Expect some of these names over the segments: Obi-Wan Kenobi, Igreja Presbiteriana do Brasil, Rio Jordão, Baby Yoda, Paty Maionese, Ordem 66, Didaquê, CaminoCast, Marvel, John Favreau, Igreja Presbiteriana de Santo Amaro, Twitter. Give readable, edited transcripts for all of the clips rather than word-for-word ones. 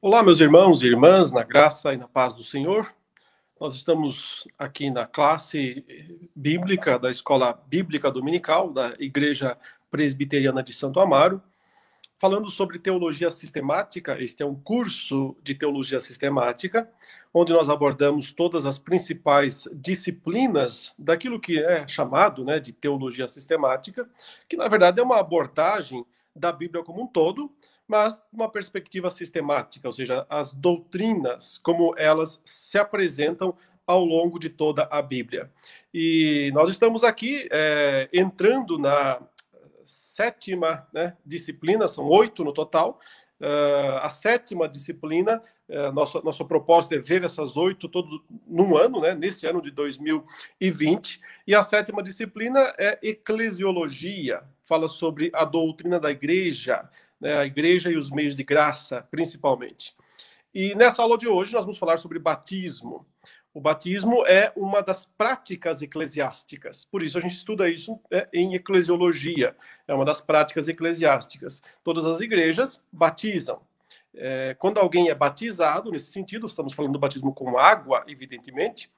Olá, meus irmãos e irmãs, na graça e na paz do Senhor. Nós estamos aqui na classe bíblica da Escola Bíblica Dominical da Igreja Presbiteriana de Santo Amaro, falando sobre teologia sistemática. Este é um curso de teologia sistemática, onde nós abordamos todas as principais disciplinas daquilo que é chamado, né, de teologia sistemática, que na verdade é uma abordagem da Bíblia como um todo, mas uma perspectiva sistemática, ou seja, as doutrinas, como elas se apresentam ao longo de toda a Bíblia. E nós estamos aqui entrando na sétima, né, disciplina, são 8 no total. A sétima disciplina, nossa proposta é ver essas 8 todos num ano, né, nesse ano de 2020, e a sétima disciplina é eclesiologia, fala sobre a doutrina da igreja, né, a igreja e os meios de graça, principalmente. E nessa aula de hoje nós vamos falar sobre batismo. O batismo é uma das práticas eclesiásticas, por isso a gente estuda isso em eclesiologia, é uma das práticas eclesiásticas. Todas as igrejas batizam. Quando alguém é batizado, nesse sentido, estamos falando do batismo com água, evidentemente,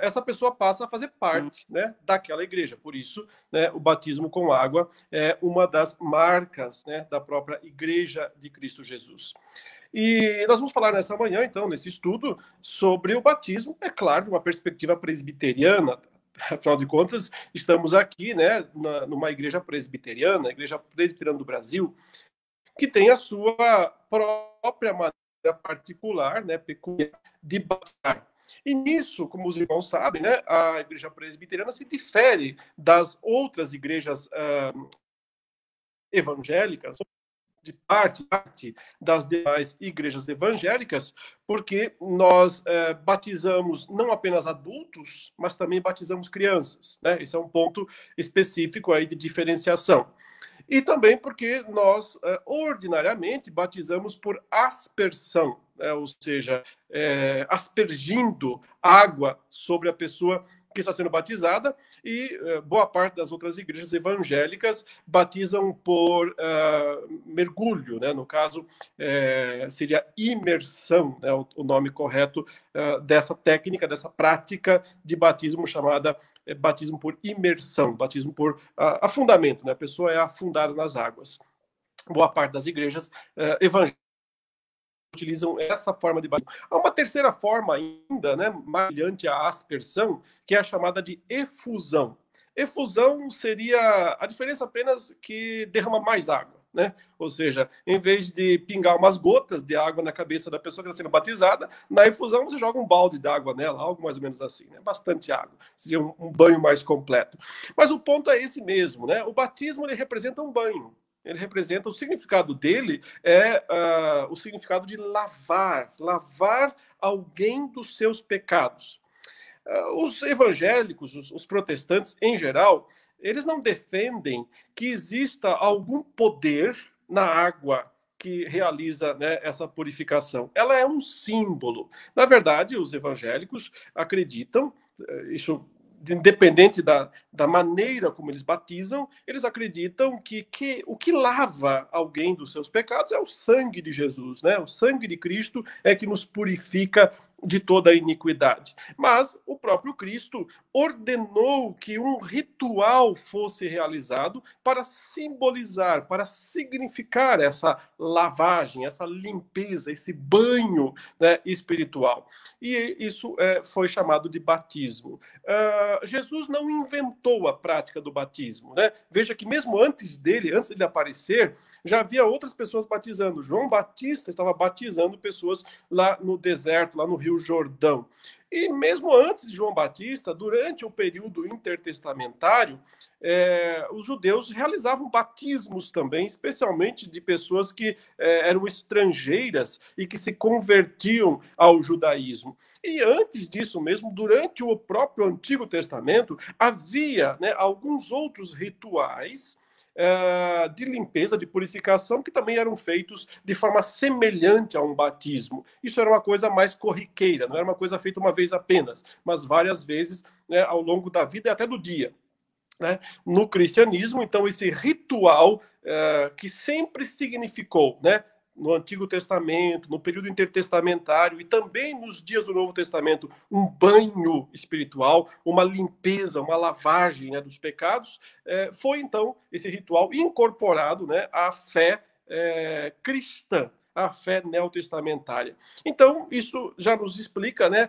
essa pessoa passa a fazer parte, né, daquela igreja. Por isso, né, o batismo com água é uma das marcas, né, da própria Igreja de Cristo Jesus. E nós vamos falar nessa manhã, então, nesse estudo, sobre o batismo, é claro, de uma perspectiva presbiteriana. Afinal de contas, estamos aqui, né, numa igreja presbiteriana, a Igreja Presbiteriana do Brasil, que tem a sua própria maneira particular, né, peculiar, de batizar. E nisso, como os irmãos sabem, né, a Igreja Presbiteriana se difere das outras igrejas evangélicas, de parte das demais igrejas evangélicas, porque nós batizamos não apenas adultos, mas também batizamos crianças, né? Esse é um ponto específico aí de diferenciação. E também porque nós, ordinariamente, batizamos por aspersão, né? Ou seja, aspergindo água sobre a pessoa que está sendo batizada, e boa parte das outras igrejas evangélicas batizam por mergulho, né? No caso, seria imersão, né, o nome correto dessa técnica, dessa prática de batismo chamada batismo por imersão, batismo por afundamento, né? A pessoa é afundada nas águas. Boa parte das igrejas evangélicas utilizam essa forma de batismo. Há uma terceira forma ainda, né, semelhante à aspersão, que é a chamada de efusão. Efusão seria a diferença apenas que derrama mais água, né? Ou seja, em vez de pingar umas gotas de água na cabeça da pessoa que está sendo batizada, na efusão você joga um balde de água nela, algo mais ou menos assim, né? Bastante água, seria um banho mais completo. Mas o ponto é esse mesmo, né? O batismo, ele representa um banho. Ele representa, o significado dele é o significado de lavar alguém dos seus pecados. Os evangélicos, os protestantes em geral, eles não defendem que exista algum poder na água que realiza, né, essa purificação. Ela é um símbolo. Na verdade, os evangélicos acreditam, isso independente da maneira como eles batizam, eles acreditam que o que lava alguém dos seus pecados é o sangue de Jesus, né? O sangue de Cristo é que nos purifica de toda a iniquidade. Mas o próprio Cristo ordenou que um ritual fosse realizado para simbolizar, para significar essa lavagem, essa limpeza, esse banho, né, espiritual. E isso foi chamado de batismo. Jesus não inventou a prática do batismo, né? Veja que mesmo antes dele aparecer, já havia outras pessoas batizando. João Batista estava batizando pessoas lá no deserto, lá no Rio Jordão. E mesmo antes de João Batista, durante o período intertestamentário, os judeus realizavam batismos também, especialmente de pessoas que eram estrangeiras e que se convertiam ao judaísmo. E antes disso mesmo, durante o próprio Antigo Testamento, havia, né, alguns outros rituais de limpeza, de purificação, que também eram feitos de forma semelhante a um batismo. Isso era uma coisa mais corriqueira, não era uma coisa feita uma vez apenas, mas várias vezes, né, ao longo da vida e até do dia, né? No cristianismo, então, esse ritual que sempre significou, né, no Antigo Testamento, no período intertestamentário e também nos dias do Novo Testamento, um banho espiritual, uma limpeza, uma lavagem, né, dos pecados, foi então esse ritual incorporado, né, à fé cristã, à fé neotestamentária. Então, isso já nos explica, né,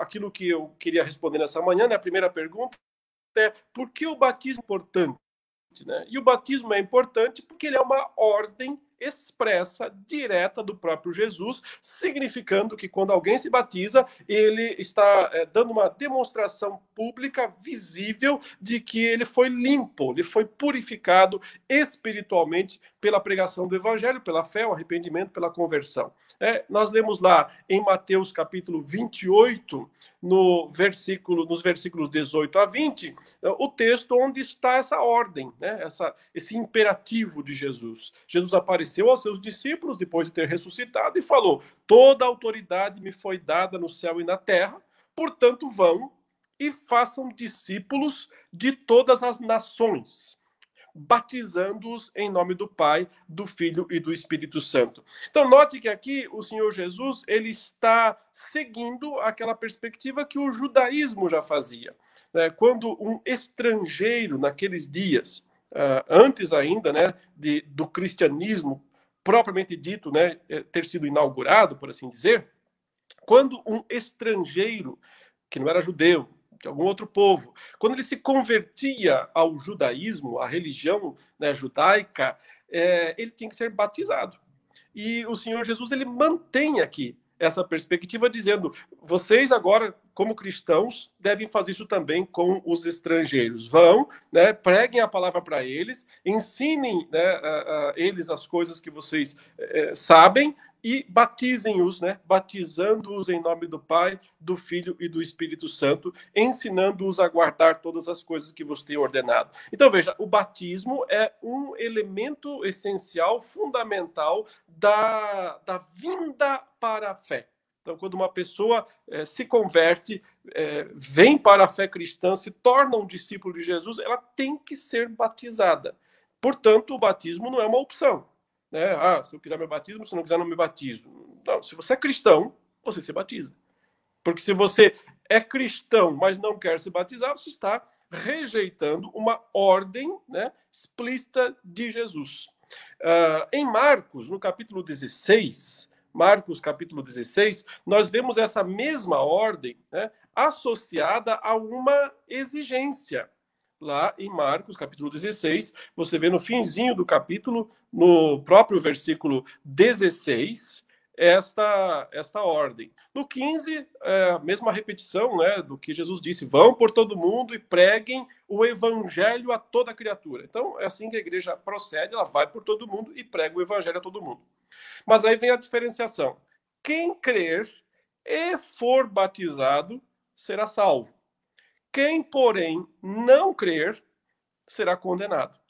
aquilo que eu queria responder nessa manhã, né, a primeira pergunta é: por que o batismo é importante? Né? E o batismo é importante porque ele é uma ordem expressa, direta do próprio Jesus, significando que quando alguém se batiza, ele está dando uma demonstração pública, visível, de que ele foi limpo, ele foi purificado espiritualmente pela pregação do Evangelho, pela fé, o arrependimento, pela conversão. Nós lemos lá em Mateus capítulo 28, nos versículos 18 a 20, o texto onde está essa ordem, né? Esse imperativo de Jesus. Jesus apareceu aos seus discípulos depois de ter ressuscitado e falou: toda autoridade me foi dada no céu e na terra, portanto vão e façam discípulos de todas as nações, batizando-os em nome do Pai, do Filho e do Espírito Santo. Então, note que aqui o Senhor Jesus, ele está seguindo aquela perspectiva que o judaísmo já fazia, né? Quando um estrangeiro, naqueles dias, antes ainda, né, do cristianismo propriamente dito, né, ter sido inaugurado, por assim dizer, quando um estrangeiro, que não era judeu, de algum outro povo, quando ele se convertia ao judaísmo, à religião, né, judaica, ele tinha que ser batizado. E o Senhor Jesus, ele mantém aqui essa perspectiva, dizendo: vocês agora, como cristãos, devem fazer isso também com os estrangeiros. Vão, né, preguem a palavra para eles, ensinem, né, a eles as coisas que vocês sabem, e batizem-os, né? Batizando-os em nome do Pai, do Filho e do Espírito Santo, ensinando-os a guardar todas as coisas que vos tem ordenado. Então, veja, o batismo é um elemento essencial, fundamental da vinda para a fé. Então, quando uma pessoa se converte, vem para a fé cristã, se torna um discípulo de Jesus, ela tem que ser batizada. Portanto, o batismo não é uma opção. Né? Ah, se eu quiser me batismo, se não quiser não me batizo. Não, se você é cristão, você se batiza. Porque se você é cristão, mas não quer se batizar, você está rejeitando uma ordem, né, explícita de Jesus. Em Marcos, no capítulo 16, Marcos capítulo 16, nós vemos essa mesma ordem, né, associada a uma exigência. Lá em Marcos, capítulo 16, você vê no finzinho do capítulo, no próprio versículo 16, esta ordem. No 15, a mesma repetição, né, do que Jesus disse: vão por todo mundo e preguem o evangelho a toda criatura. Então, é assim que a igreja procede, ela vai por todo mundo e prega o evangelho a todo mundo. Mas aí vem a diferenciação. Quem crer e for batizado será salvo. Quem, porém, não crer, será condenado.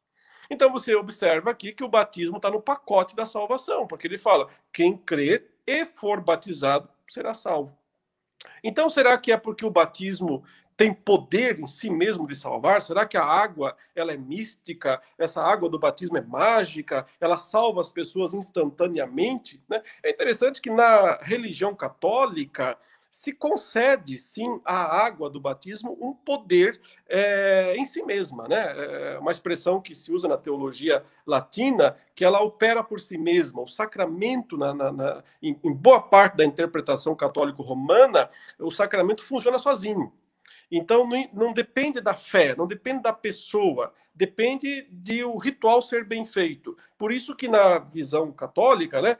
Então, você observa aqui que o batismo está no pacote da salvação, porque ele fala: quem crer e for batizado será salvo. Então, será que é porque o batismo tem poder em si mesmo de salvar? Será que a água, ela é mística? Essa água do batismo é mágica? Ela salva as pessoas instantaneamente? Né? É interessante que na religião católica se concede, sim, à água do batismo um poder em si mesma. Né? É uma expressão que se usa na teologia latina, que ela opera por si mesma. O sacramento, em boa parte da interpretação católico-romana, o sacramento funciona sozinho. Então, não depende da fé, não depende da pessoa, depende de o ritual ser bem feito. Por isso que na visão católica, né,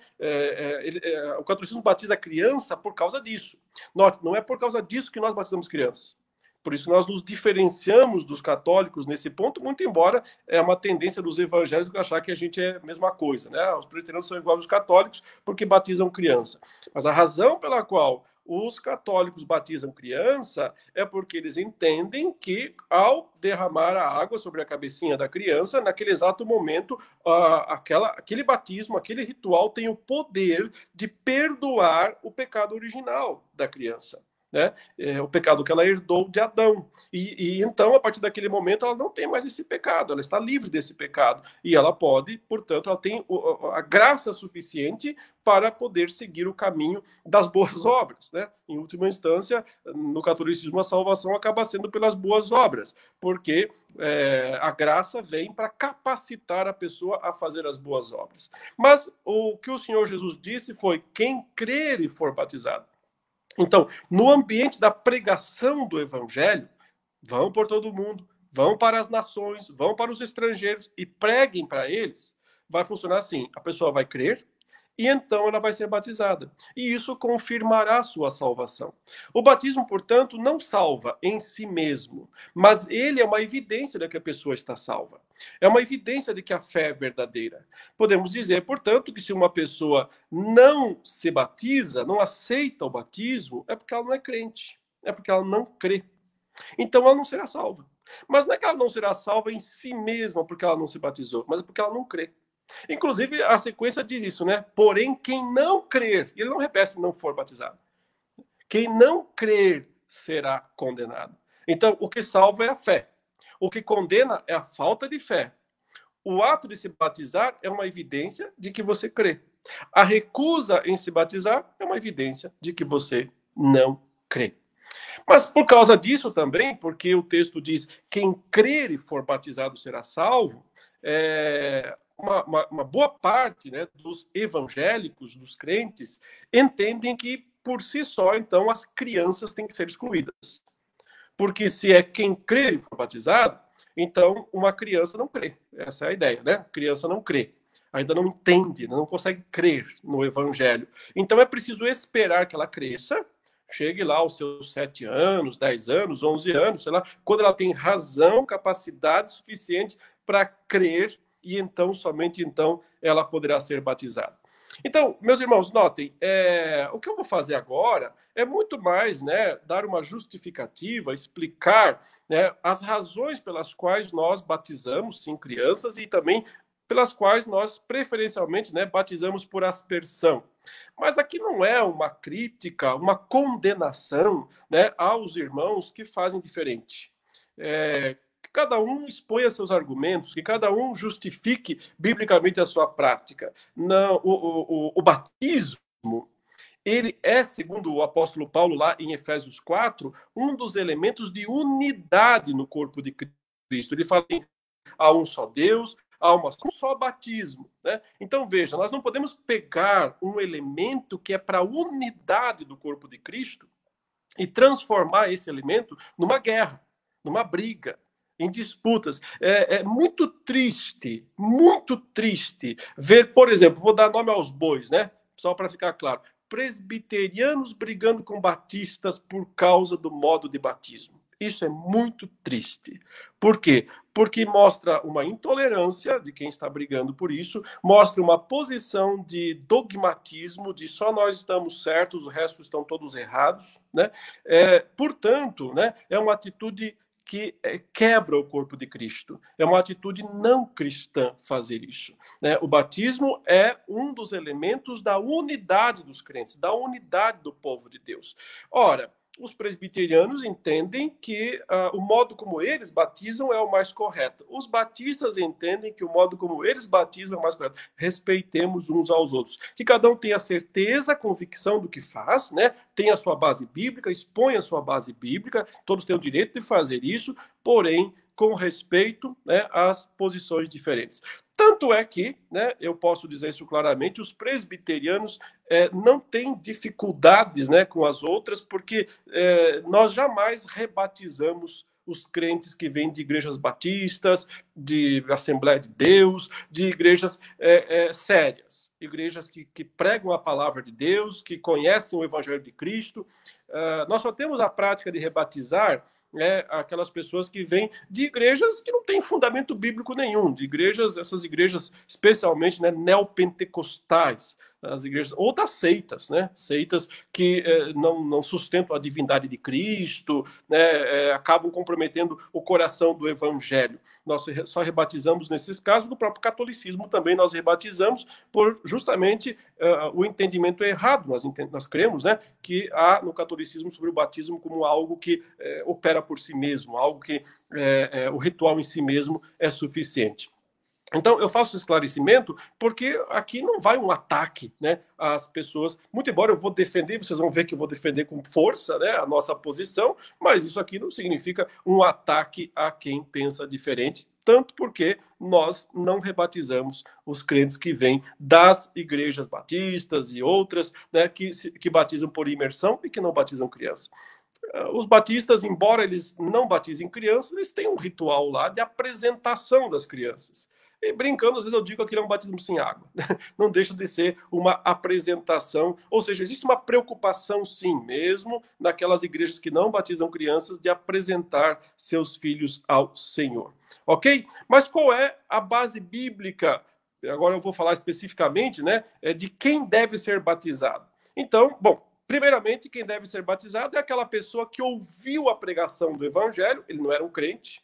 o catolicismo batiza a criança por causa disso. Note, não é por causa disso que nós batizamos crianças. Por isso nós nos diferenciamos dos católicos nesse ponto, muito embora é uma tendência dos evangélicos achar que a gente é a mesma coisa. Né? Os presbiterianos são iguais aos católicos porque batizam criança. Mas a razão pela qual os católicos batizam criança é porque eles entendem que, ao derramar a água sobre a cabecinha da criança, naquele exato momento, aquele batismo, aquele ritual tem o poder de perdoar o pecado original da criança. né? O pecado que ela herdou de Adão. E então, a partir daquele momento, ela não tem mais esse pecado, ela está livre desse pecado. E ela pode, portanto, ela tem a graça suficiente para poder seguir o caminho das boas obras, né? Em última instância, no catolicismo, a salvação acaba sendo pelas boas obras, porque a graça vem para capacitar a pessoa a fazer as boas obras. Mas o que o Senhor Jesus disse foi: quem crer e for batizado. Então, no ambiente da pregação do evangelho, vão por todo mundo, vão para as nações, vão para os estrangeiros e preguem para eles, vai funcionar assim: a pessoa vai crer, e então ela vai ser batizada. E isso confirmará a sua salvação. O batismo, portanto, não salva em si mesmo, mas ele é uma evidência de que a pessoa está salva. É uma evidência de que a fé é verdadeira. Podemos dizer, portanto, que se uma pessoa não se batiza, não aceita o batismo, é porque ela não é crente, é porque ela não crê. Então ela não será salva. Mas não é que ela não será salva em si mesma porque ela não se batizou, mas é porque ela não crê. Inclusive, a sequência diz isso, né? Porém, quem não crer, ele não repete se não for batizado. Quem não crer será condenado. Então, o que salva é a fé. O que condena é a falta de fé. O ato de se batizar é uma evidência de que você crê. A recusa em se batizar é uma evidência de que você não crê. Mas por causa disso também, porque o texto diz quem crer e for batizado será salvo, uma boa parte, né, dos evangélicos, dos crentes, entendem que, por si só, então, as crianças têm que ser excluídas. Porque se é quem crê e for batizado, então uma criança não crê. Essa é a ideia, né? A criança não crê. Ainda não entende, não consegue crer no evangelho. Então é preciso esperar que ela cresça, chegue lá aos seus 7 anos, 10 anos, 11 anos, sei lá, quando ela tem razão, capacidade suficiente para crer, e então, somente então, ela poderá ser batizada. Então, meus irmãos, notem, o que eu vou fazer agora é muito mais, né, dar uma justificativa, explicar, né, as razões pelas quais nós batizamos, sim, crianças, e também pelas quais nós, preferencialmente, né, batizamos por aspersão. Mas aqui não é uma crítica, uma condenação, né, aos irmãos que fazem diferente. Que cada um exponha seus argumentos, que cada um justifique biblicamente a sua prática. Não, o batismo, ele é, segundo o apóstolo Paulo, lá em Efésios 4, um dos elementos de unidade no corpo de Cristo. Ele fala assim: há um só Deus, há um só batismo, né? Então, veja, nós não podemos pegar um elemento que é para a unidade do corpo de Cristo e transformar esse elemento numa guerra, numa briga, em disputas. É muito triste ver, por exemplo, vou dar nome aos bois, né? Só para ficar claro: presbiterianos brigando com batistas por causa do modo de batismo. Isso é muito triste. Por quê? Porque mostra uma intolerância de quem está brigando por isso, mostra uma posição de dogmatismo, de só nós estamos certos, o resto estão todos errados, né? Portanto, né, é uma atitude que quebra o corpo de Cristo. É uma atitude não cristã fazer isso, né? O batismo é um dos elementos da unidade dos crentes, da unidade do povo de Deus. Ora, os presbiterianos entendem que o modo como eles batizam é o mais correto. Os batistas entendem que o modo como eles batizam é o mais correto. Respeitemos uns aos outros. Que cada um tenha certeza, convicção do que faz, né? Tenha a sua base bíblica, exponha a sua base bíblica. Todos têm o direito de fazer isso, porém, com respeito, né, às posições diferentes. Tanto é que, né, eu posso dizer isso claramente, os presbiterianos não têm dificuldades, né, com as outras, porque nós jamais rebatizamos os crentes que vêm de igrejas batistas, de Assembleia de Deus, de igrejas sérias, igrejas que pregam a palavra de Deus, que conhecem o evangelho de Cristo. Nós só temos a prática de rebatizar, né, aquelas pessoas que vêm de igrejas que não têm fundamento bíblico nenhum, de igrejas, essas igrejas especialmente, né, neopentecostais, as igrejas, outras seitas, né? Seitas que não sustentam a divindade de Cristo, né? Acabam comprometendo o coração do evangelho. Nós só rebatizamos nesses casos, no próprio catolicismo também nós rebatizamos por justamente o entendimento errado. Nós cremos, né, que há no catolicismo sobre o batismo como algo que opera por si mesmo, algo que o ritual em si mesmo é suficiente. Então, eu faço esclarecimento porque aqui não vai um ataque, né, às pessoas. Muito embora eu vou defender, vocês vão ver que eu vou defender com força, né, a nossa posição, mas isso aqui não significa um ataque a quem pensa diferente, tanto porque nós não rebatizamos os crentes que vêm das igrejas batistas e outras, né, que batizam por imersão e que não batizam criança. Os batistas, embora eles não batizem crianças, eles têm um ritual lá de apresentação das crianças. E brincando, às vezes eu digo que ele é um batismo sem água. Não deixa de ser uma apresentação. Ou seja, existe uma preocupação, sim, mesmo naquelas igrejas que não batizam crianças, de apresentar seus filhos ao Senhor. Ok? Mas qual é a base bíblica? Agora eu vou falar especificamente, né, de quem deve ser batizado. Então, bom, primeiramente, quem deve ser batizado é aquela pessoa que ouviu a pregação do evangelho, ele não era um crente,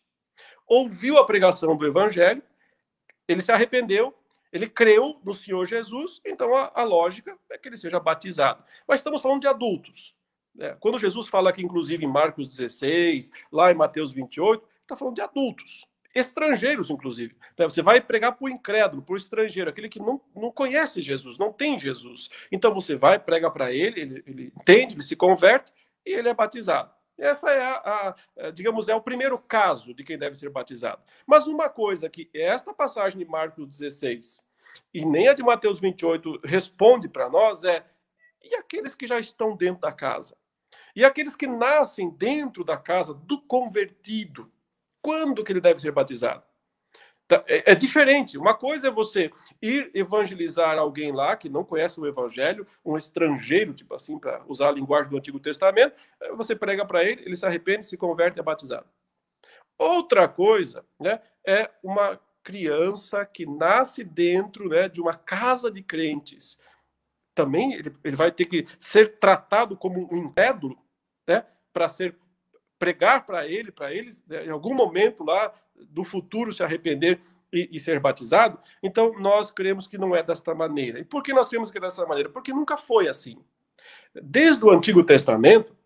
ouviu a pregação do evangelho, ele se arrependeu, ele creu no Senhor Jesus, então a lógica é que ele seja batizado. Mas estamos falando de adultos. Né? Quando Jesus fala aqui, inclusive, em Marcos 16, lá em Mateus 28, está falando de adultos, estrangeiros, inclusive. Né? Você vai pregar para o incrédulo, para o estrangeiro, aquele que não conhece Jesus, não tem Jesus. Então você vai, prega para ele, ele entende, ele se converte e ele é batizado. Essa é digamos, é o primeiro caso de quem deve ser batizado. Mas uma coisa que esta passagem de Marcos 16 e nem a de Mateus 28 responde para nós é: e aqueles que já estão dentro da casa? E aqueles que nascem dentro da casa do convertido? Quando que ele deve ser batizado? É diferente. Uma coisa é você ir evangelizar alguém lá que não conhece o evangelho, um estrangeiro, tipo assim, para usar a linguagem do Antigo Testamento, você prega para ele, ele se arrepende, se converte e é batizado. Outra coisa, né, é uma criança que nasce dentro, né, de uma casa de crentes. Também ele vai ter que ser tratado como um incrédulo, né, para ser pregar para ele, né, em algum momento lá do futuro se arrepender e ser batizado. Então nós cremos que não é desta maneira. E por que nós cremos que é dessa maneira? Porque nunca foi assim. Desde o Antigo Testamento,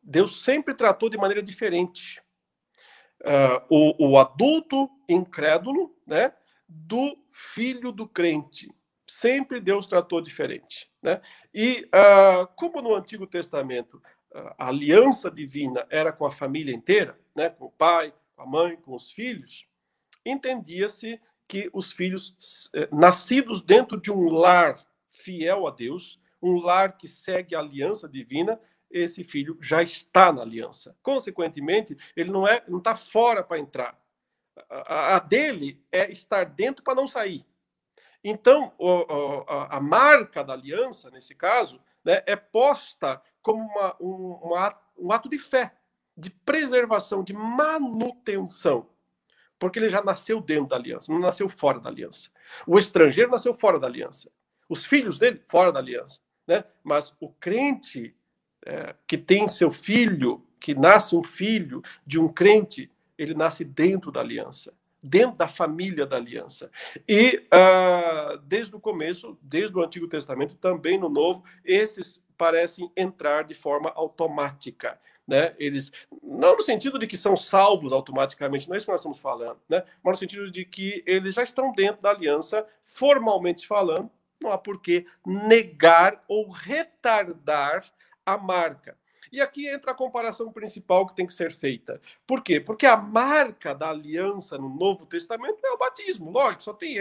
Deus sempre tratou de maneira diferente o adulto incrédulo, né, do filho do crente. Sempre Deus tratou diferente, né? E como no Antigo Testamento a aliança divina era com a família inteira, né, com o pai, com a mãe, com os filhos, entendia-se que os filhos nascidos dentro de um lar fiel a Deus, um lar que segue a aliança divina, esse filho já está na aliança. Consequentemente, ele não está fora para entrar. A dele é estar dentro para não sair. Então, a marca da aliança, nesse caso, né, é posta como um ato de fé, de preservação, de manutenção, porque ele já nasceu dentro da aliança, não nasceu fora da aliança. O estrangeiro nasceu fora da aliança, os filhos dele fora da aliança, né? Mas o crente que tem seu filho, que nasce um filho de um crente, ele nasce dentro da aliança, dentro da família da aliança. E desde o começo, desde o Antigo Testamento, também no Novo, esses parecem entrar de forma automática, né? Eles, não no sentido de que são salvos automaticamente, não é isso que nós estamos falando, né? Mas no sentido de que eles já estão dentro da aliança, formalmente falando, não há por que negar ou retardar a marca. E aqui entra a comparação principal que tem que ser feita. Por quê? Porque a marca da aliança no Novo Testamento é o batismo, lógico, só tem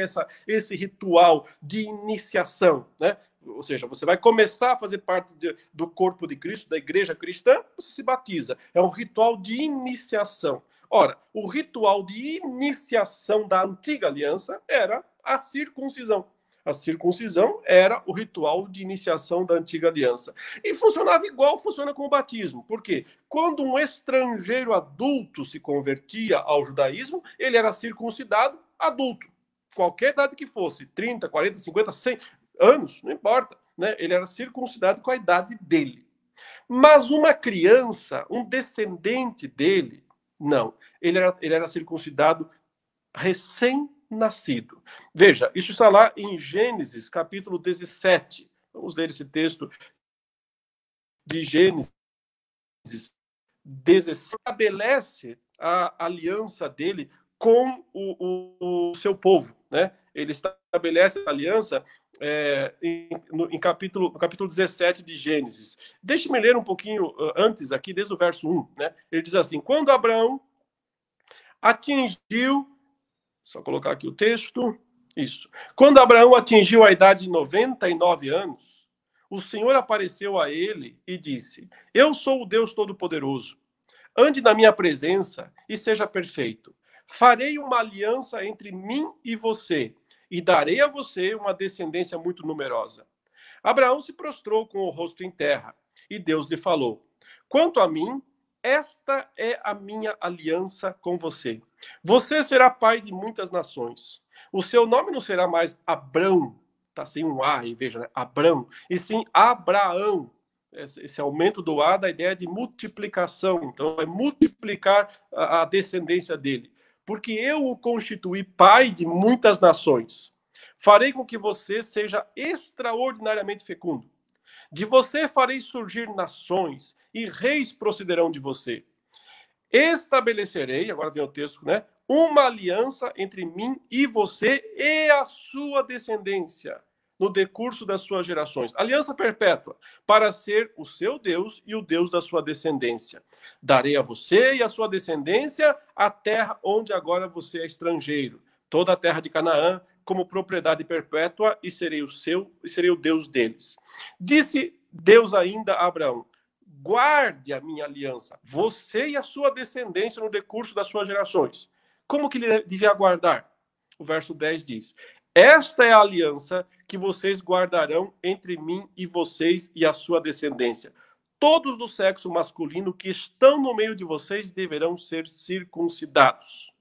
esse ritual de iniciação, né? Ou seja, você vai começar a fazer parte do corpo de Cristo, da igreja cristã, você se batiza. É um ritual de iniciação. Ora, o ritual de iniciação da antiga aliança era a circuncisão. A circuncisão era o ritual de iniciação da antiga aliança. E funcionava igual, funciona com o batismo. Por quê? Quando um estrangeiro adulto se convertia ao judaísmo, ele era circuncidado adulto. Qualquer idade que fosse, 30, 40, 50, 100... anos, não importa, né? Ele era circuncidado com a idade dele. Mas uma criança, um descendente dele, não. Ele era circuncidado recém-nascido. Veja, isso está lá em Gênesis, capítulo 17. Vamos ler esse texto de Gênesis 17. Estabelece a aliança dele com o seu povo, né? Ele estabelece essa aliança no capítulo 17 de Gênesis. Deixe-me ler um pouquinho antes aqui, desde o verso 1. Né? Ele diz assim, quando Abraão atingiu... Só colocar aqui o texto. Isso. Quando Abraão atingiu a idade de 99 anos, o Senhor apareceu a ele e disse, eu sou o Deus Todo-Poderoso. Ande na minha presença e seja perfeito. Farei uma aliança entre mim e você, e darei a você uma descendência muito numerosa. Abraão se prostrou com o rosto em terra, e Deus lhe falou, quanto a mim, esta é a minha aliança com você. Você será pai de muitas nações. O seu nome não será mais Abrão, tá sem um A aí, veja, né? Abrão, e sim Abraão. Esse aumento do A dá a ideia de multiplicação, então vai multiplicar a descendência dele. Porque eu o constituí pai de muitas nações. Farei com que você seja extraordinariamente fecundo. De você farei surgir nações, e reis procederão de você. Estabelecerei, agora vem o texto, né? Uma aliança entre mim e você e a sua descendência, no decurso das suas gerações. Aliança perpétua, para ser o seu Deus e o Deus da sua descendência. Darei a você e a sua descendência a terra onde agora você é estrangeiro, toda a terra de Canaã, como propriedade perpétua, e serei o Deus deles. Disse Deus ainda a Abraão, guarde a minha aliança, você e a sua descendência no decurso das suas gerações. Como que ele devia guardar? O verso 10 diz, esta é a aliança que vocês guardarão entre mim e vocês e a sua descendência. Todos do sexo masculino que estão no meio de vocês deverão ser circuncidados.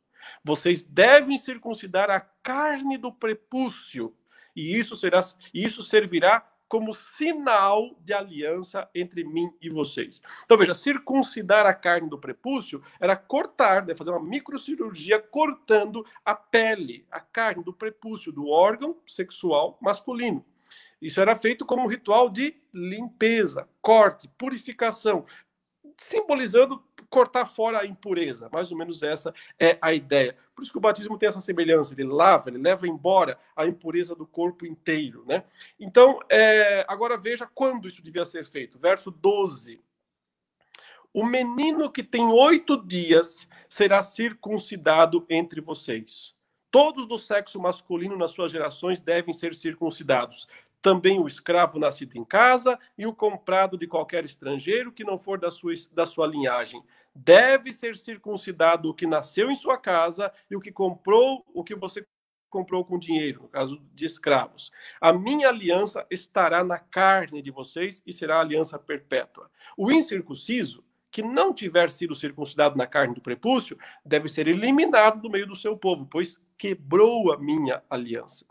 Vocês devem circuncidar a carne do prepúcio, e isso servirá como sinal de aliança entre mim e vocês. Então veja, circuncidar a carne do prepúcio era cortar, né, fazer uma microcirurgia cortando a pele, a carne do prepúcio, do órgão sexual masculino. Isso era feito como um ritual de limpeza, corte, purificação, simbolizando cortar fora a impureza. Mais ou menos essa é a ideia. Por isso que o batismo tem essa semelhança. Ele lava, ele leva embora a impureza do corpo inteiro, né? Então, agora veja quando isso devia ser feito. Verso 12. O menino que tem 8 dias será circuncidado entre vocês. Todos do sexo masculino nas suas gerações devem ser circuncidados. Também o escravo nascido em casa e o comprado de qualquer estrangeiro que não for da sua linhagem. Deve ser circuncidado o que nasceu em sua casa e o que você comprou com dinheiro, no caso de escravos. A minha aliança estará na carne de vocês e será a aliança perpétua. O incircunciso, que não tiver sido circuncidado na carne do prepúcio, deve ser eliminado do meio do seu povo, pois quebrou a minha aliança.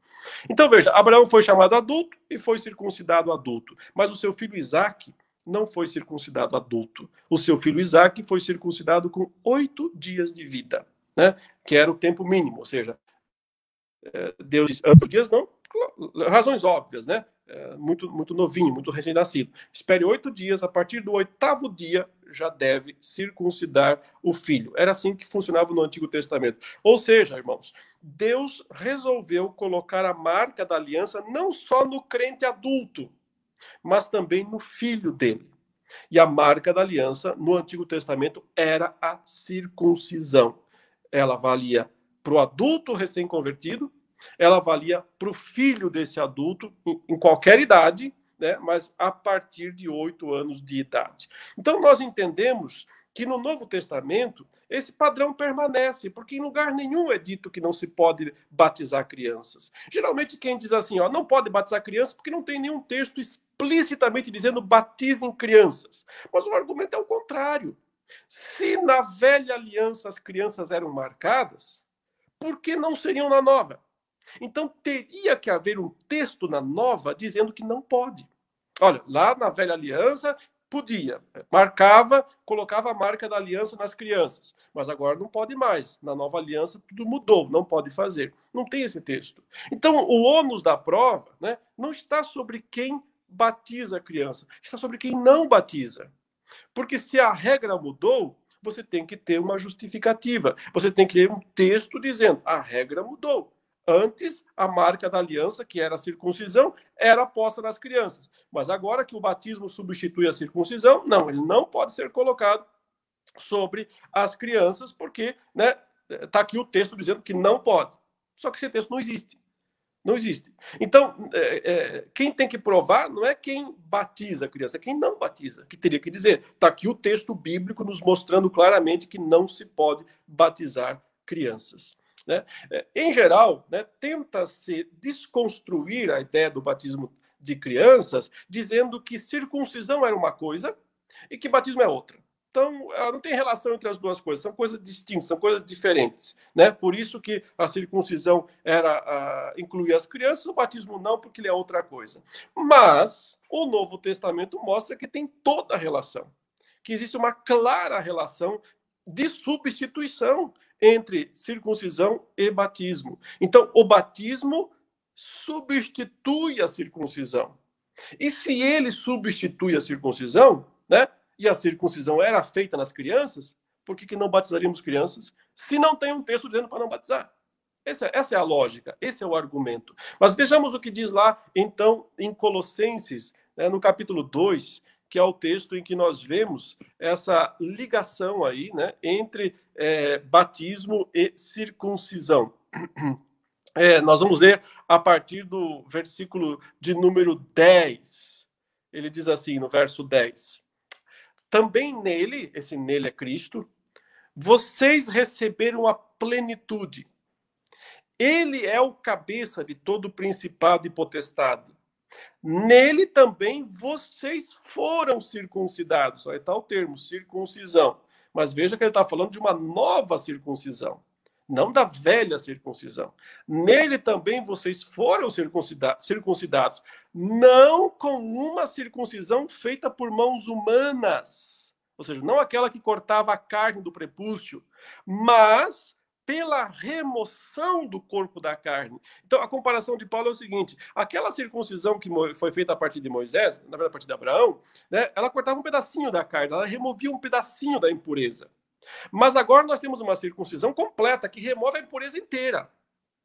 Então veja, Abraão foi chamado adulto e foi circuncidado adulto, mas o seu filho Isaque não foi circuncidado adulto. O seu filho Isaque foi circuncidado com 8 dias de vida, né? Que era o tempo mínimo, ou seja, Deus diz, 8 dias não, razões óbvias, né? Muito, muito novinho, muito recém-nascido. Espere 8 dias, a partir do 8º dia já deve circuncidar o filho. Era assim que funcionava no Antigo Testamento. Ou seja, irmãos, Deus resolveu colocar a marca da aliança não só no crente adulto, mas também no filho dele. E a marca da aliança no Antigo Testamento era a circuncisão. Ela valia para o adulto recém-convertido, ela valia para o filho desse adulto em qualquer idade, né? Mas a partir de 8 anos de idade. Então nós entendemos que no Novo Testamento esse padrão permanece, porque em lugar nenhum é dito que não se pode batizar crianças. Geralmente quem diz assim, ó, não pode batizar crianças porque não tem nenhum texto explicitamente dizendo batizem crianças. Mas o argumento é o contrário. Se na velha aliança as crianças eram marcadas, por que não seriam na nova? Então teria que haver um texto na nova dizendo que não pode. Olha, lá na velha aliança podia, marcava, colocava a marca da aliança nas crianças, mas agora não pode mais, na nova aliança tudo mudou, não pode fazer, não tem esse texto. Então o ônus da prova, né, não está sobre quem batiza a criança, está sobre quem não batiza, porque se a regra mudou, você tem que ter uma justificativa, você tem que ter um texto dizendo, a regra mudou. Antes, a marca da aliança, que era a circuncisão, era posta nas crianças. Mas agora que o batismo substitui a circuncisão, não, ele não pode ser colocado sobre as crianças, porque está aqui o texto dizendo que não pode. Só que esse texto não existe. Não existe. Então, quem tem que provar não é quem batiza a criança, é quem não batiza, que teria que dizer. Está aqui o texto bíblico nos mostrando claramente que não se pode batizar crianças. Né? Em geral, né, tenta-se desconstruir a ideia do batismo de crianças, dizendo que circuncisão era uma coisa e que batismo é outra. Então, não tem relação entre as duas coisas, são coisas distintas, são coisas diferentes. Né? Por isso que a circuncisão era incluir as crianças, o batismo não, porque ele é outra coisa. Mas o Novo Testamento mostra que tem toda a relação, que existe uma clara relação de substituição entre circuncisão e batismo. Então, o batismo substitui a circuncisão. E se ele substitui a circuncisão, né, e a circuncisão era feita nas crianças, por que não batizaríamos crianças se não tem um texto dizendo para não batizar? Essa é a lógica, esse é o argumento. Mas vejamos o que diz lá, então, em Colossenses, né, no capítulo 2, que é o texto em que nós vemos essa ligação aí, né, entre batismo e circuncisão. Nós vamos ler a partir do versículo de número 10. Ele diz assim, no verso 10. Também nele, esse nele é Cristo, vocês receberam a plenitude. Ele é o cabeça de todo principado e potestade. Nele também vocês foram circuncidados. Aí está o termo, circuncisão. Mas veja que ele está falando de uma nova circuncisão, não da velha circuncisão. Nele também vocês foram circuncidados, não com uma circuncisão feita por mãos humanas, ou seja, não aquela que cortava a carne do prepúcio, mas pela remoção do corpo da carne. Então, a comparação de Paulo é o seguinte, aquela circuncisão que foi feita a partir de Moisés, na verdade a partir de Abraão, né, ela cortava um pedacinho da carne, ela removia um pedacinho da impureza. Mas agora nós temos uma circuncisão completa, que remove a impureza inteira.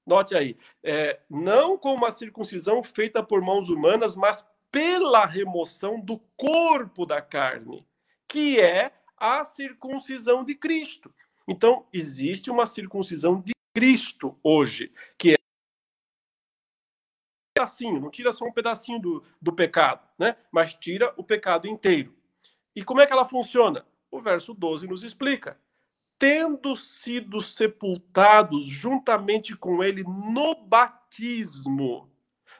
Note aí, não com uma circuncisão feita por mãos humanas, mas pela remoção do corpo da carne, que é a circuncisão de Cristo. Então, existe uma circuncisão de Cristo hoje, que é um pedacinho, não tira só um pedacinho do pecado, né? Mas tira o pecado inteiro. E como é que ela funciona? O verso 12 nos explica. Tendo sido sepultados juntamente com ele no batismo,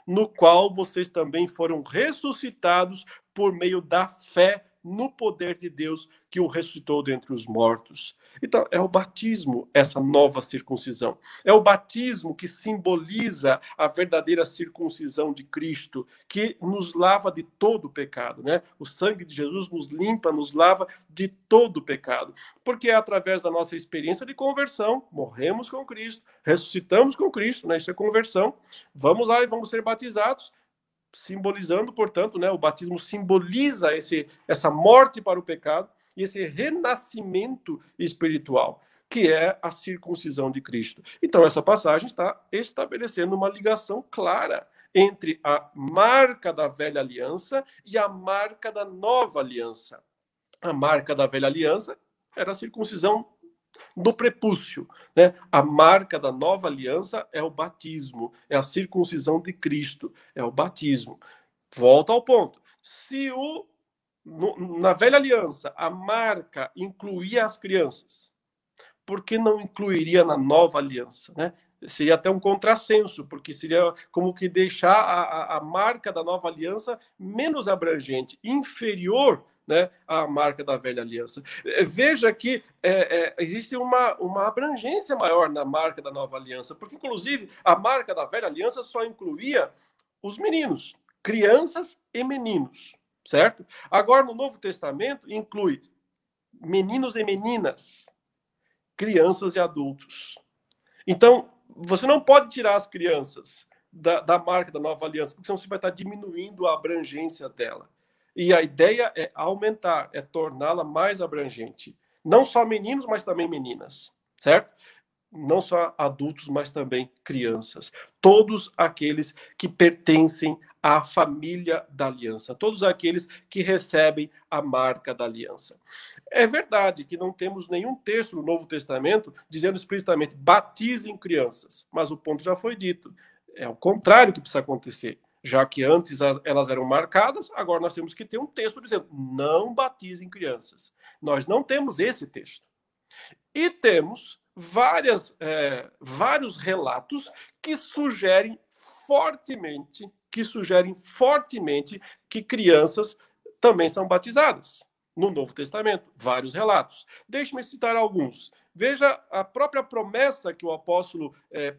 no qual vocês também foram ressuscitados por meio da fé no poder de Deus que o ressuscitou dentre os mortos. Então, é o batismo, essa nova circuncisão. É o batismo que simboliza a verdadeira circuncisão de Cristo, que nos lava de todo o pecado, né? O sangue de Jesus nos limpa, nos lava de todo o pecado. Porque é através da nossa experiência de conversão, morremos com Cristo, ressuscitamos com Cristo, né? Isso é conversão. Vamos lá e vamos ser batizados, simbolizando, portanto, né, o batismo simboliza essa morte para o pecado e esse renascimento espiritual, que é a circuncisão de Cristo. Então, essa passagem está estabelecendo uma ligação clara entre a marca da velha aliança e a marca da nova aliança. A marca da velha aliança era a circuncisão do prepúcio, né? A marca da nova aliança é o batismo, é a circuncisão de Cristo, é o batismo. Volta ao ponto. Se na velha aliança a marca incluía as crianças, por que não incluiria na nova aliança, né? Seria até um contrassenso, porque seria como que deixar a marca da nova aliança menos abrangente, inferior né, a marca da velha aliança. Veja que existe uma abrangência maior na marca da nova aliança, porque, inclusive, a marca da velha aliança só incluía os meninos, crianças e meninos, certo? Agora, no Novo Testamento, inclui meninos e meninas, crianças e adultos. Então, você não pode tirar as crianças da marca da nova aliança, porque senão você vai estar diminuindo a abrangência dela. E a ideia é aumentar, é torná-la mais abrangente. Não só meninos, mas também meninas, certo? Não só adultos, mas também crianças. Todos aqueles que pertencem à família da aliança. Todos aqueles que recebem a marca da aliança. É verdade que não temos nenhum texto do Novo Testamento dizendo explicitamente batizem crianças. Mas o ponto já foi dito. É o contrário que precisa acontecer. Já que antes elas eram marcadas, agora nós temos que ter um texto dizendo não batizem crianças. Nós não temos esse texto. E temos vários relatos que sugerem fortemente que crianças também são batizadas no Novo Testamento. Vários relatos. Deixe-me citar alguns. Veja a própria promessa que o apóstolo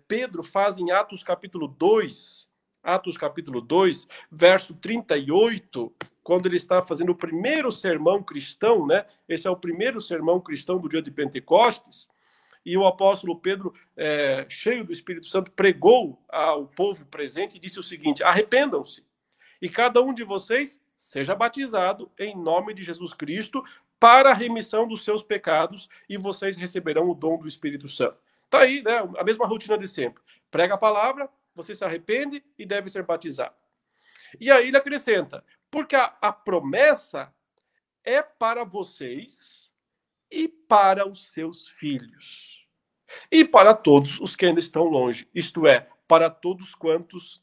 Pedro faz em Atos capítulo 2. Atos capítulo 2, verso 38, quando ele está fazendo o primeiro sermão cristão, né? Esse é o primeiro sermão cristão do dia de Pentecostes, e o apóstolo Pedro, cheio do Espírito Santo, pregou ao povo presente e disse o seguinte: arrependam-se, e cada um de vocês seja batizado em nome de Jesus Cristo para a remissão dos seus pecados, e vocês receberão o dom do Espírito Santo. Está aí, né? A mesma rotina de sempre. Prega a palavra, você se arrepende e deve ser batizado. E aí ele acrescenta, porque a promessa é para vocês e para os seus filhos. E para todos os que ainda estão longe, isto é, para todos quantos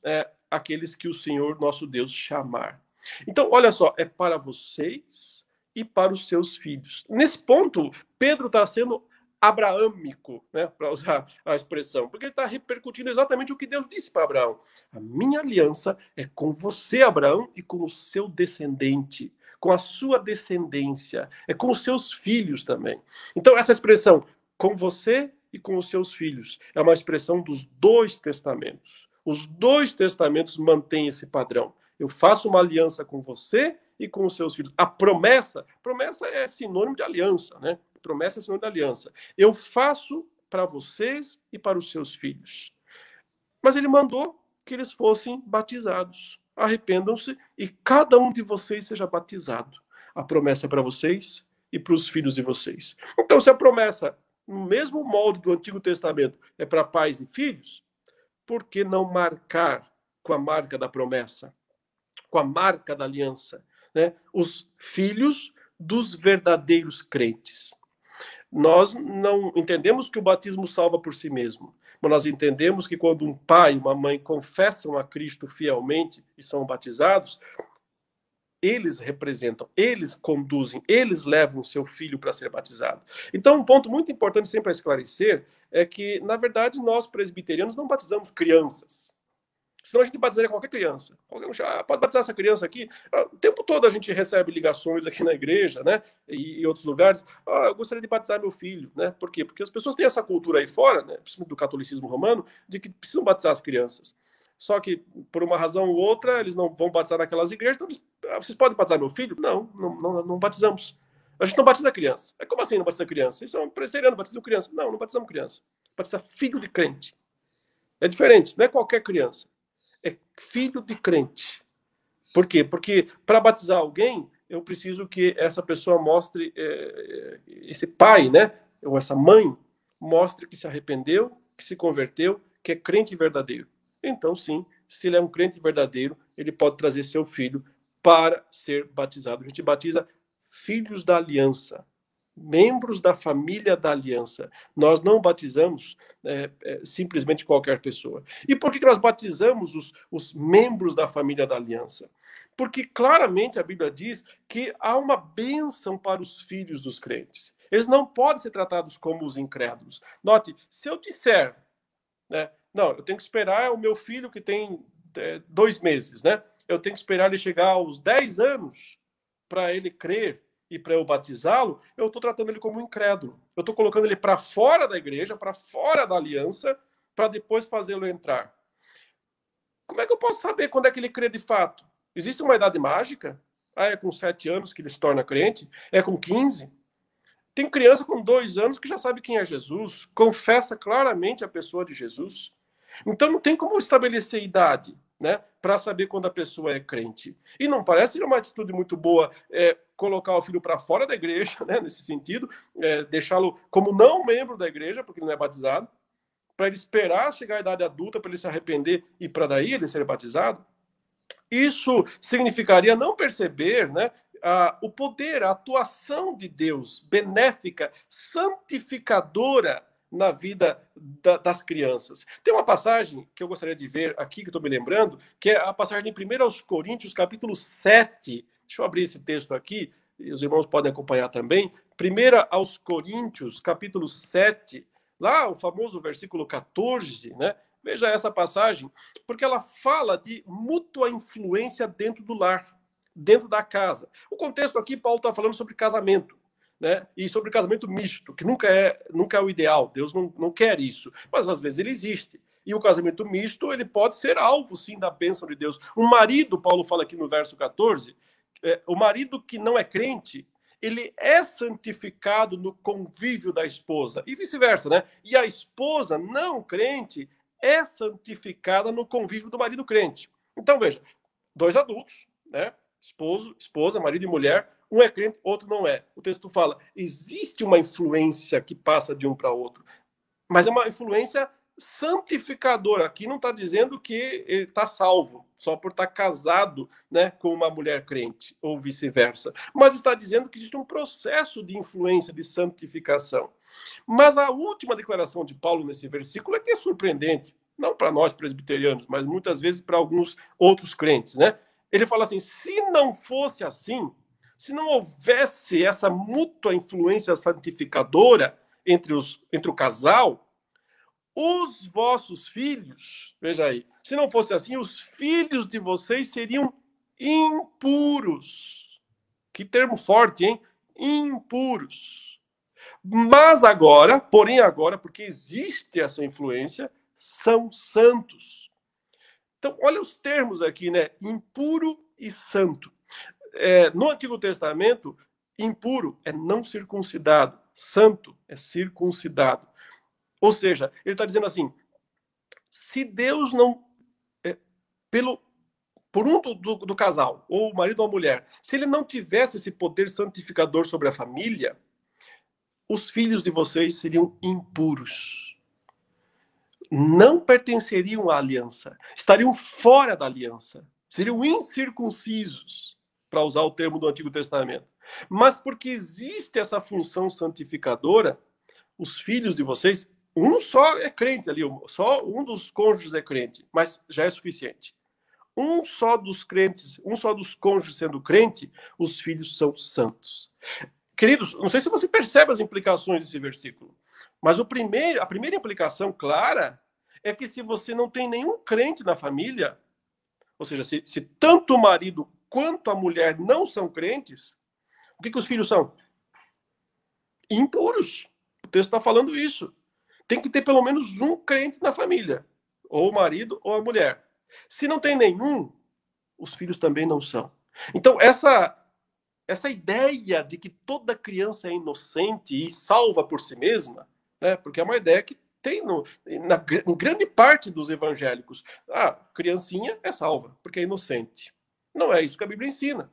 aqueles que o Senhor nosso Deus chamar. Então, olha só, é para vocês e para os seus filhos. Nesse ponto, Pedro está sendo abraâmico, né, para usar a expressão, porque ele está repercutindo exatamente o que Deus disse para Abraão. A minha aliança é com você, Abraão, e com o seu descendente, com a sua descendência, é com os seus filhos também. Então, essa expressão, com você e com os seus filhos, é uma expressão dos dois testamentos. Os dois testamentos mantêm esse padrão. Eu faço uma aliança com você e com os seus filhos. A promessa é sinônimo de aliança, né? Promessa é sinônimo de aliança. Eu faço para vocês e para os seus filhos. Mas ele mandou que eles fossem batizados. Arrependam-se e cada um de vocês seja batizado. A promessa é para vocês e para os filhos de vocês. Então, se a promessa, no mesmo molde do Antigo Testamento, é para pais e filhos, por que não marcar com a marca da promessa, com a marca da aliança, né, os filhos dos verdadeiros crentes? Nós não entendemos que o batismo salva por si mesmo, mas nós entendemos que quando um pai e uma mãe confessam a Cristo fielmente e são batizados, eles representam, eles conduzem, eles levam o seu filho para ser batizado. Então, um ponto muito importante sempre a esclarecer é que, na verdade, nós presbiterianos não batizamos crianças. Senão a gente batizaria qualquer criança. Pode batizar essa criança aqui? O tempo todo a gente recebe ligações aqui na igreja, né? E em outros lugares. Eu gostaria de batizar meu filho, né? Por quê? Porque as pessoas têm essa cultura aí fora, né? Principalmente do catolicismo romano, de que precisam batizar as crianças. Só que, por uma razão ou outra, eles não vão batizar naquelas igrejas. Então, vocês podem batizar meu filho? Não batizamos. A gente não batiza criança. Como assim não batiza criança? Isso é um presbiteriano, batizam criança. Não batizamos criança. Batizar filho de crente. É diferente, não é qualquer criança. É filho de crente. Por quê? Porque para batizar alguém, eu preciso que essa pessoa mostre, esse pai, né? Ou essa mãe, mostre que se arrependeu, que se converteu, que é crente verdadeiro. Então, sim, se ele é um crente verdadeiro, ele pode trazer seu filho para ser batizado. A gente batiza filhos da aliança, membros da família da aliança. Nós não batizamos simplesmente qualquer pessoa. E por que nós batizamos os membros da família da aliança? Porque claramente a Bíblia diz que há uma bênção para os filhos dos crentes. Eles não podem ser tratados como os incrédulos. Note, se eu disser, né, não, eu tenho que esperar o meu filho que tem 2 meses, né? Eu tenho que esperar ele chegar aos 10 anos para ele crer e para eu batizá-lo, eu estou tratando ele como um incrédulo. Eu estou colocando ele para fora da igreja, para fora da aliança, para depois fazê-lo entrar. Como é que eu posso saber quando é que ele crê de fato? Existe uma idade mágica? Ah, é com 7 anos que ele se torna crente? É com 15? Tem criança com 2 anos que já sabe quem é Jesus, confessa claramente a pessoa de Jesus. Então não tem como estabelecer idade, né, para saber quando a pessoa é crente. E não parece uma atitude muito boa colocar o filho para fora da igreja, né, nesse sentido, deixá-lo como não membro da igreja, porque ele não é batizado, para ele esperar chegar à idade adulta, para ele se arrepender e para daí ele ser batizado. Isso significaria não perceber, né, o poder, a atuação de Deus, benéfica, santificadora na vida das crianças. Tem uma passagem que eu gostaria de ver aqui, que estou me lembrando, que é a passagem em 1 Coríntios, capítulo 7. Deixa eu abrir esse texto aqui, e os irmãos podem acompanhar também. 1 Coríntios, capítulo 7, lá o famoso versículo 14, né? Veja essa passagem, porque ela fala de mútua influência dentro do lar, dentro da casa. O contexto aqui, Paulo está falando sobre casamento, né? E sobre casamento misto, que nunca é o ideal. Deus não quer isso, mas às vezes ele existe. E o casamento misto, ele pode ser alvo, sim, da bênção de Deus. O marido, Paulo fala aqui no verso 14, o marido que não é crente, ele é santificado no convívio da esposa, e vice-versa, né? E a esposa não crente é santificada no convívio do marido crente. Então, veja, 2 adultos, né? Esposo, esposa, marido e mulher, um é crente, outro não é. O texto fala, existe uma influência que passa de um para outro, mas é uma influência santificadora. Aqui não está dizendo que ele está salvo, só por estar casado, né, com uma mulher crente, ou vice-versa. Mas está dizendo que existe um processo de influência, de santificação. Mas a última declaração de Paulo nesse versículo é que é surpreendente, não para nós presbiterianos, mas muitas vezes para alguns outros crentes, né? Ele fala assim, se não fosse assim, se não houvesse essa mútua influência santificadora entre o casal, os vossos filhos, veja aí, se não fosse assim, os filhos de vocês seriam impuros. Que termo forte, hein? Impuros. Mas agora, porém agora, porque existe essa influência, são santos. Então, olha os termos aqui, né? Impuro e santo. No Antigo Testamento, impuro é não circuncidado, santo é circuncidado. Ou seja, ele está dizendo assim, se Deus não, por um do casal, ou o marido ou a mulher, se ele não tivesse esse poder santificador sobre a família, os filhos de vocês seriam impuros. Não pertenceriam à aliança, estariam fora da aliança, seriam incircuncisos, para usar o termo do Antigo Testamento. Mas porque existe essa função santificadora, os filhos de vocês, um só é crente ali, só um dos cônjuges é crente, mas já é suficiente. Um só dos cônjuges sendo crente, os filhos são santos. Queridos, não sei se você percebe as implicações desse versículo, mas a primeira implicação clara é que se você não tem nenhum crente na família, ou seja, se tanto o marido quanto a mulher não são crentes, o que os filhos são? Impuros. O texto está falando isso. Tem que ter pelo menos um crente na família, ou o marido ou a mulher. Se não tem nenhum, os filhos também não são. Então, essa ideia de que toda criança é inocente e salva por si mesma, né? Porque é uma ideia que tem em grande parte dos evangélicos. Ah, criancinha é salva, porque é inocente. Não é isso que a Bíblia ensina.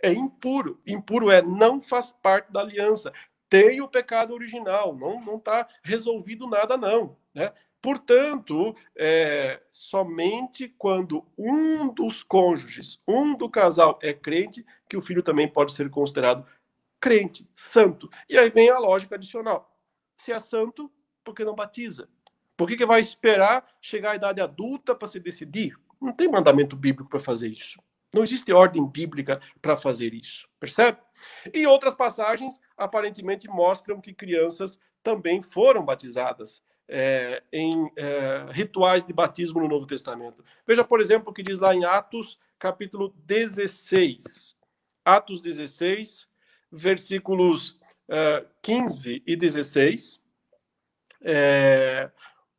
É impuro. Impuro não faz parte da aliança. Tem o pecado original, não está resolvido nada não, né? Portanto, somente quando um dos cônjuges, um do casal é crente, que o filho também pode ser considerado crente, santo. E aí vem a lógica adicional. Se é santo, por que não batiza? Por que vai esperar chegar à idade adulta para se decidir? Não tem mandamento bíblico para fazer isso. Não existe ordem bíblica para fazer isso, percebe? E outras passagens aparentemente mostram que crianças também foram batizadas. Em rituais de batismo no Novo Testamento. Veja, por exemplo, o que diz lá em Atos, capítulo 16. Atos 16, versículos 15 e 16,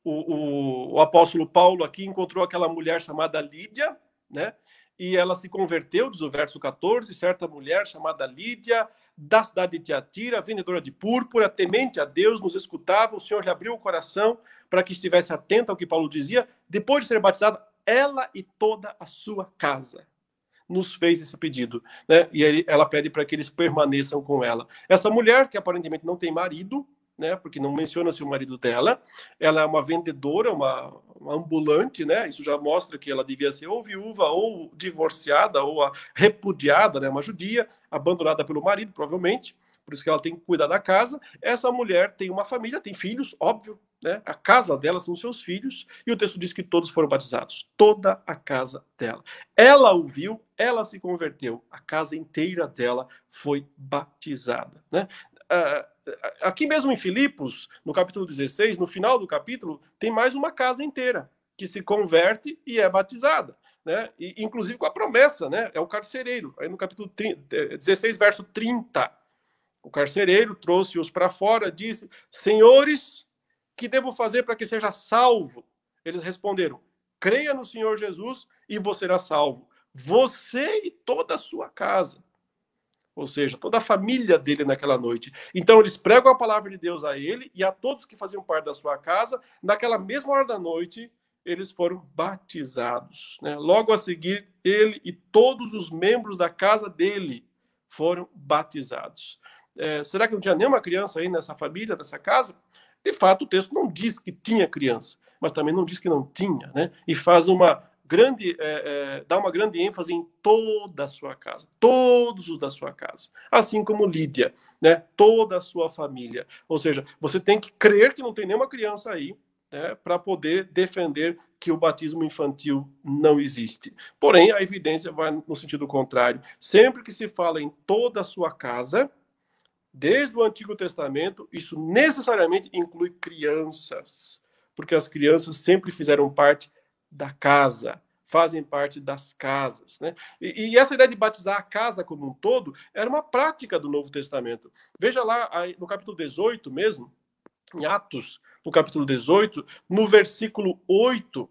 o apóstolo Paulo aqui encontrou aquela mulher chamada Lídia, né? E ela se converteu, diz o verso 14, certa mulher chamada Lídia, da cidade de Tiatira, vendedora de púrpura, temente a Deus, nos escutava, o Senhor lhe abriu o coração para que estivesse atenta ao que Paulo dizia. Depois de ser batizada, ela e toda a sua casa nos fez esse pedido, né? E aí ela pede para que eles permaneçam com ela. Essa mulher, que aparentemente não tem marido, né, porque não menciona-se o marido dela, ela é uma vendedora, uma ambulante, né, isso já mostra que ela devia ser ou viúva, ou divorciada, ou repudiada, né, uma judia, abandonada pelo marido, provavelmente, por isso que ela tem que cuidar da casa. Essa mulher tem uma família, tem filhos, óbvio, né, a casa dela são seus filhos, e o texto diz que todos foram batizados, toda a casa dela. Ela ouviu, ela se converteu, a casa inteira dela foi batizada, né? Aqui mesmo em Filipos, no capítulo 16, no final do capítulo, tem mais uma casa inteira que se converte e é batizada, né? E, inclusive com a promessa, né? É o carcereiro. Aí no capítulo 16, verso 30, o carcereiro trouxe-os para fora e disse: Senhores, que devo fazer para que seja salvo? Eles responderam: Creia no Senhor Jesus e você será salvo, você e toda a sua casa. Ou seja, toda a família dele naquela noite. Então, eles pregam a palavra de Deus a ele e a todos que faziam parte da sua casa. Naquela mesma hora da noite, eles foram batizados, né? Logo a seguir, ele e todos os membros da casa dele foram batizados. Será que não tinha nenhuma criança aí nessa família, nessa casa? De fato, o texto não diz que tinha criança, mas também não diz que não tinha, né? E faz uma grande, dá uma grande ênfase em toda a sua casa, todos os da sua casa, assim como Lídia, né? Toda a sua família. Ou seja, você tem que crer que não tem nenhuma criança aí, né, para poder defender que o batismo infantil não existe. Porém, a evidência vai no sentido contrário. Sempre que se fala em toda a sua casa, desde o Antigo Testamento, isso necessariamente inclui crianças, porque as crianças sempre fizeram parte da casa, fazem parte das casas, né? E essa ideia de batizar a casa como um todo era uma prática do Novo Testamento. Veja lá no capítulo 18 mesmo, em Atos, no capítulo 18, no versículo 8,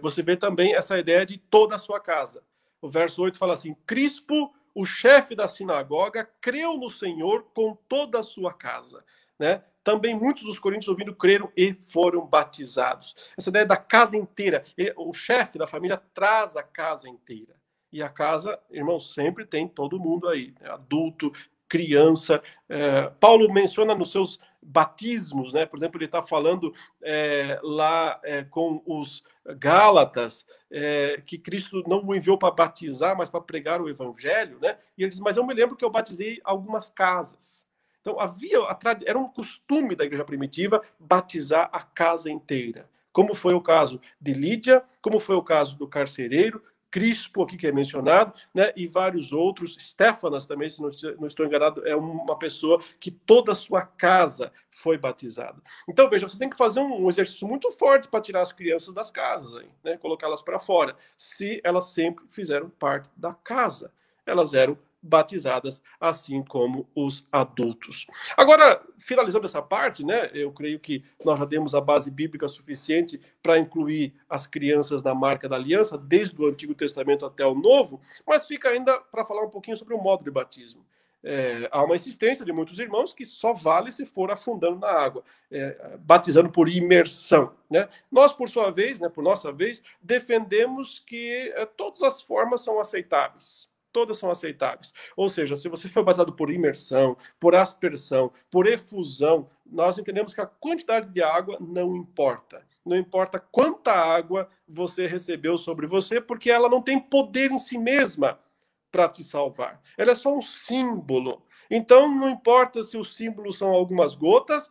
você vê também essa ideia de toda a sua casa. O verso 8 fala assim: Crispo, o chefe da sinagoga, creu no Senhor com toda a sua casa, né? Também muitos dos coríntios, ouvindo, creram e foram batizados. Essa ideia da casa inteira. O chefe da família traz a casa inteira. E a casa, irmão, sempre tem todo mundo aí, né? Adulto, criança. Paulo menciona nos seus batismos, né? Por exemplo, ele está falando com os Gálatas, que Cristo não o enviou para batizar, mas para pregar o evangelho, né? E ele diz: mas eu me lembro que eu batizei algumas casas. Então, era um costume da igreja primitiva batizar a casa inteira, como foi o caso de Lídia, como foi o caso do carcereiro, Crispo, aqui que é mencionado, né, e vários outros. Estéfanas também, se não estou enganado, é uma pessoa que toda a sua casa foi batizada. Então, veja, você tem que fazer um exercício muito forte para tirar as crianças das casas, aí, né, colocá-las para fora, se elas sempre fizeram parte da casa. Elas eram batizadas, assim como os adultos. Agora, finalizando essa parte, né, eu creio que nós já demos a base bíblica suficiente para incluir as crianças na marca da aliança, desde o Antigo Testamento até o Novo, mas fica ainda para falar um pouquinho sobre o modo de batismo. Há uma insistência de muitos irmãos que só vale se for afundando na água, batizando por imersão, né? Nós, por nossa vez, defendemos que todas as formas são aceitáveis. Todas são aceitáveis. Ou seja, se você foi batizado por imersão, por aspersão, por efusão, nós entendemos que a quantidade de água não importa. Não importa quanta água você recebeu sobre você, porque ela não tem poder em si mesma para te salvar. Ela é só um símbolo. Então, não importa se os símbolos são algumas gotas,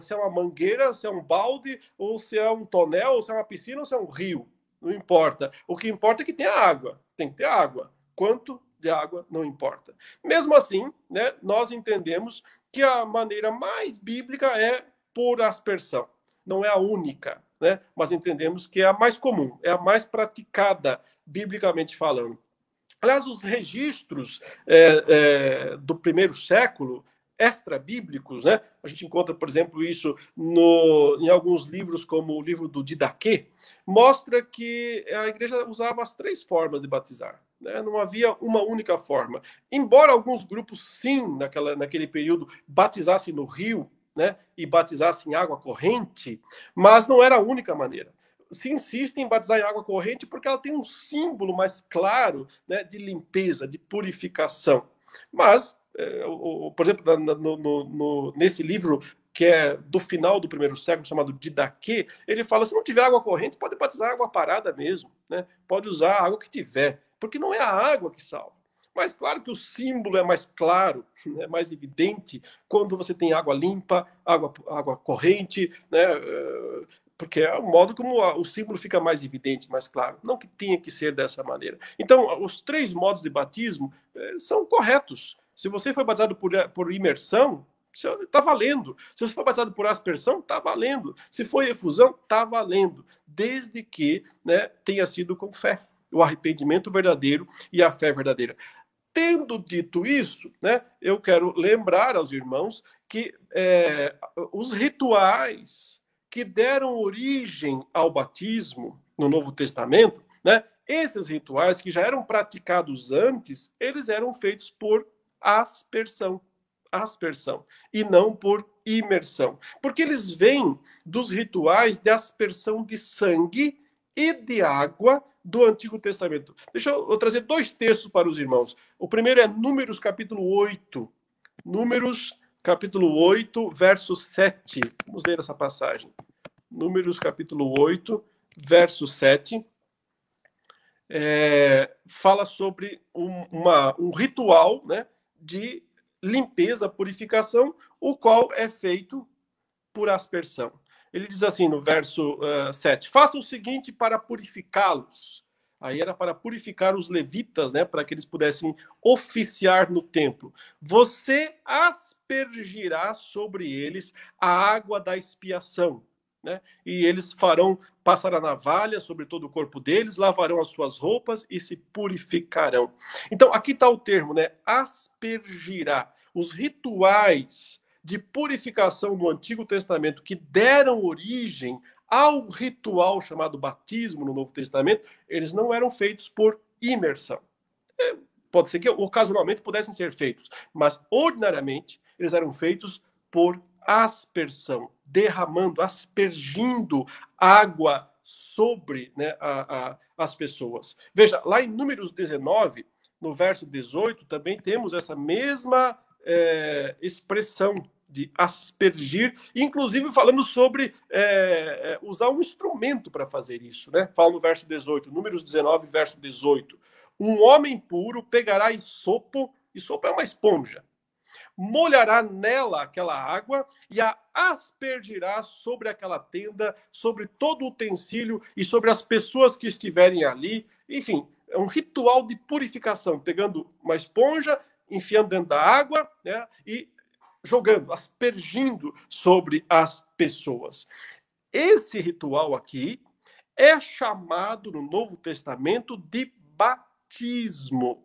se é uma mangueira, se é um balde, ou se é um tonel, ou se é uma piscina, ou se é um rio. Não importa. O que importa é que tenha água. Tem que ter água. Quanto de água não importa. Mesmo assim, né, nós entendemos que a maneira mais bíblica é por aspersão. Não é a única, né, mas entendemos que é a mais comum, é a mais praticada, biblicamente falando. Aliás, os registros do primeiro século, extra-bíblicos, né? A gente encontra, por exemplo, isso em alguns livros, como o livro do Didaquê, mostra que a igreja usava as três formas de batizar, né? Não havia uma única forma. Embora alguns grupos, sim, naquele período, batizassem no rio, né? E batizassem em água corrente, mas não era a única maneira. Se insiste em batizar em água corrente porque ela tem um símbolo mais claro, né, de limpeza, de purificação. Mas, por exemplo, nesse livro que é do final do primeiro século, chamado Didaquê, ele fala, se não tiver água corrente, pode batizar água parada mesmo, né? Pode usar a água que tiver, porque não é a água que salva. Mas claro que o símbolo é mais claro, é mais evidente quando você tem água limpa, água corrente, né? Porque é o modo como o símbolo fica mais evidente, mais claro. Não que tenha que ser dessa maneira. Então, os três modos de batismo são corretos. Se você foi batizado por imersão, está valendo. Se você foi batizado por aspersão, está valendo. Se foi efusão, está valendo. Desde que, né, tenha sido com fé. O arrependimento verdadeiro e a fé verdadeira. Tendo dito isso, né, eu quero lembrar aos irmãos que os rituais que deram origem ao batismo no Novo Testamento, né? Esses rituais que já eram praticados antes, eles eram feitos por aspersão, e não por imersão. Porque eles vêm dos rituais de aspersão de sangue e de água do Antigo Testamento. Deixa eu trazer dois textos para os irmãos. O primeiro é Números capítulo 8. Números capítulo 8, verso 7. Vamos ler essa passagem. Números, capítulo 8, verso 7. Fala sobre um ritual, né, de limpeza, purificação, o qual é feito por aspersão. Ele diz assim no verso 7. Faça o seguinte para purificá-los. Aí era para purificar os levitas, né, para que eles pudessem oficiar no templo. Você aspergirá sobre eles a água da expiação, né? E eles passar a navalha sobre todo o corpo deles, lavarão as suas roupas e se purificarão. Então, aqui está o termo, né? Aspergirá. Os rituais de purificação do Antigo Testamento que deram origem ao ritual chamado batismo no Novo Testamento, eles não eram feitos por imersão. Pode ser que ocasionalmente pudessem ser feitos, mas ordinariamente eles eram feitos por aspersão, derramando, aspergindo água sobre, né, as pessoas. Veja, lá em Números 19, no verso 18, também temos essa mesma expressão de aspergir, inclusive falando sobre usar um instrumento para fazer isso, né? Fala no verso 18, Números 19, verso 18. Um homem puro pegará isopo, isopo é uma esponja, molhará nela aquela água e a aspergirá sobre aquela tenda, sobre todo o utensílio e sobre as pessoas que estiverem ali. Enfim, é um ritual de purificação, pegando uma esponja, enfiando dentro da água, né, e jogando, aspergindo sobre as pessoas. Esse ritual aqui é chamado no Novo Testamento de batismo,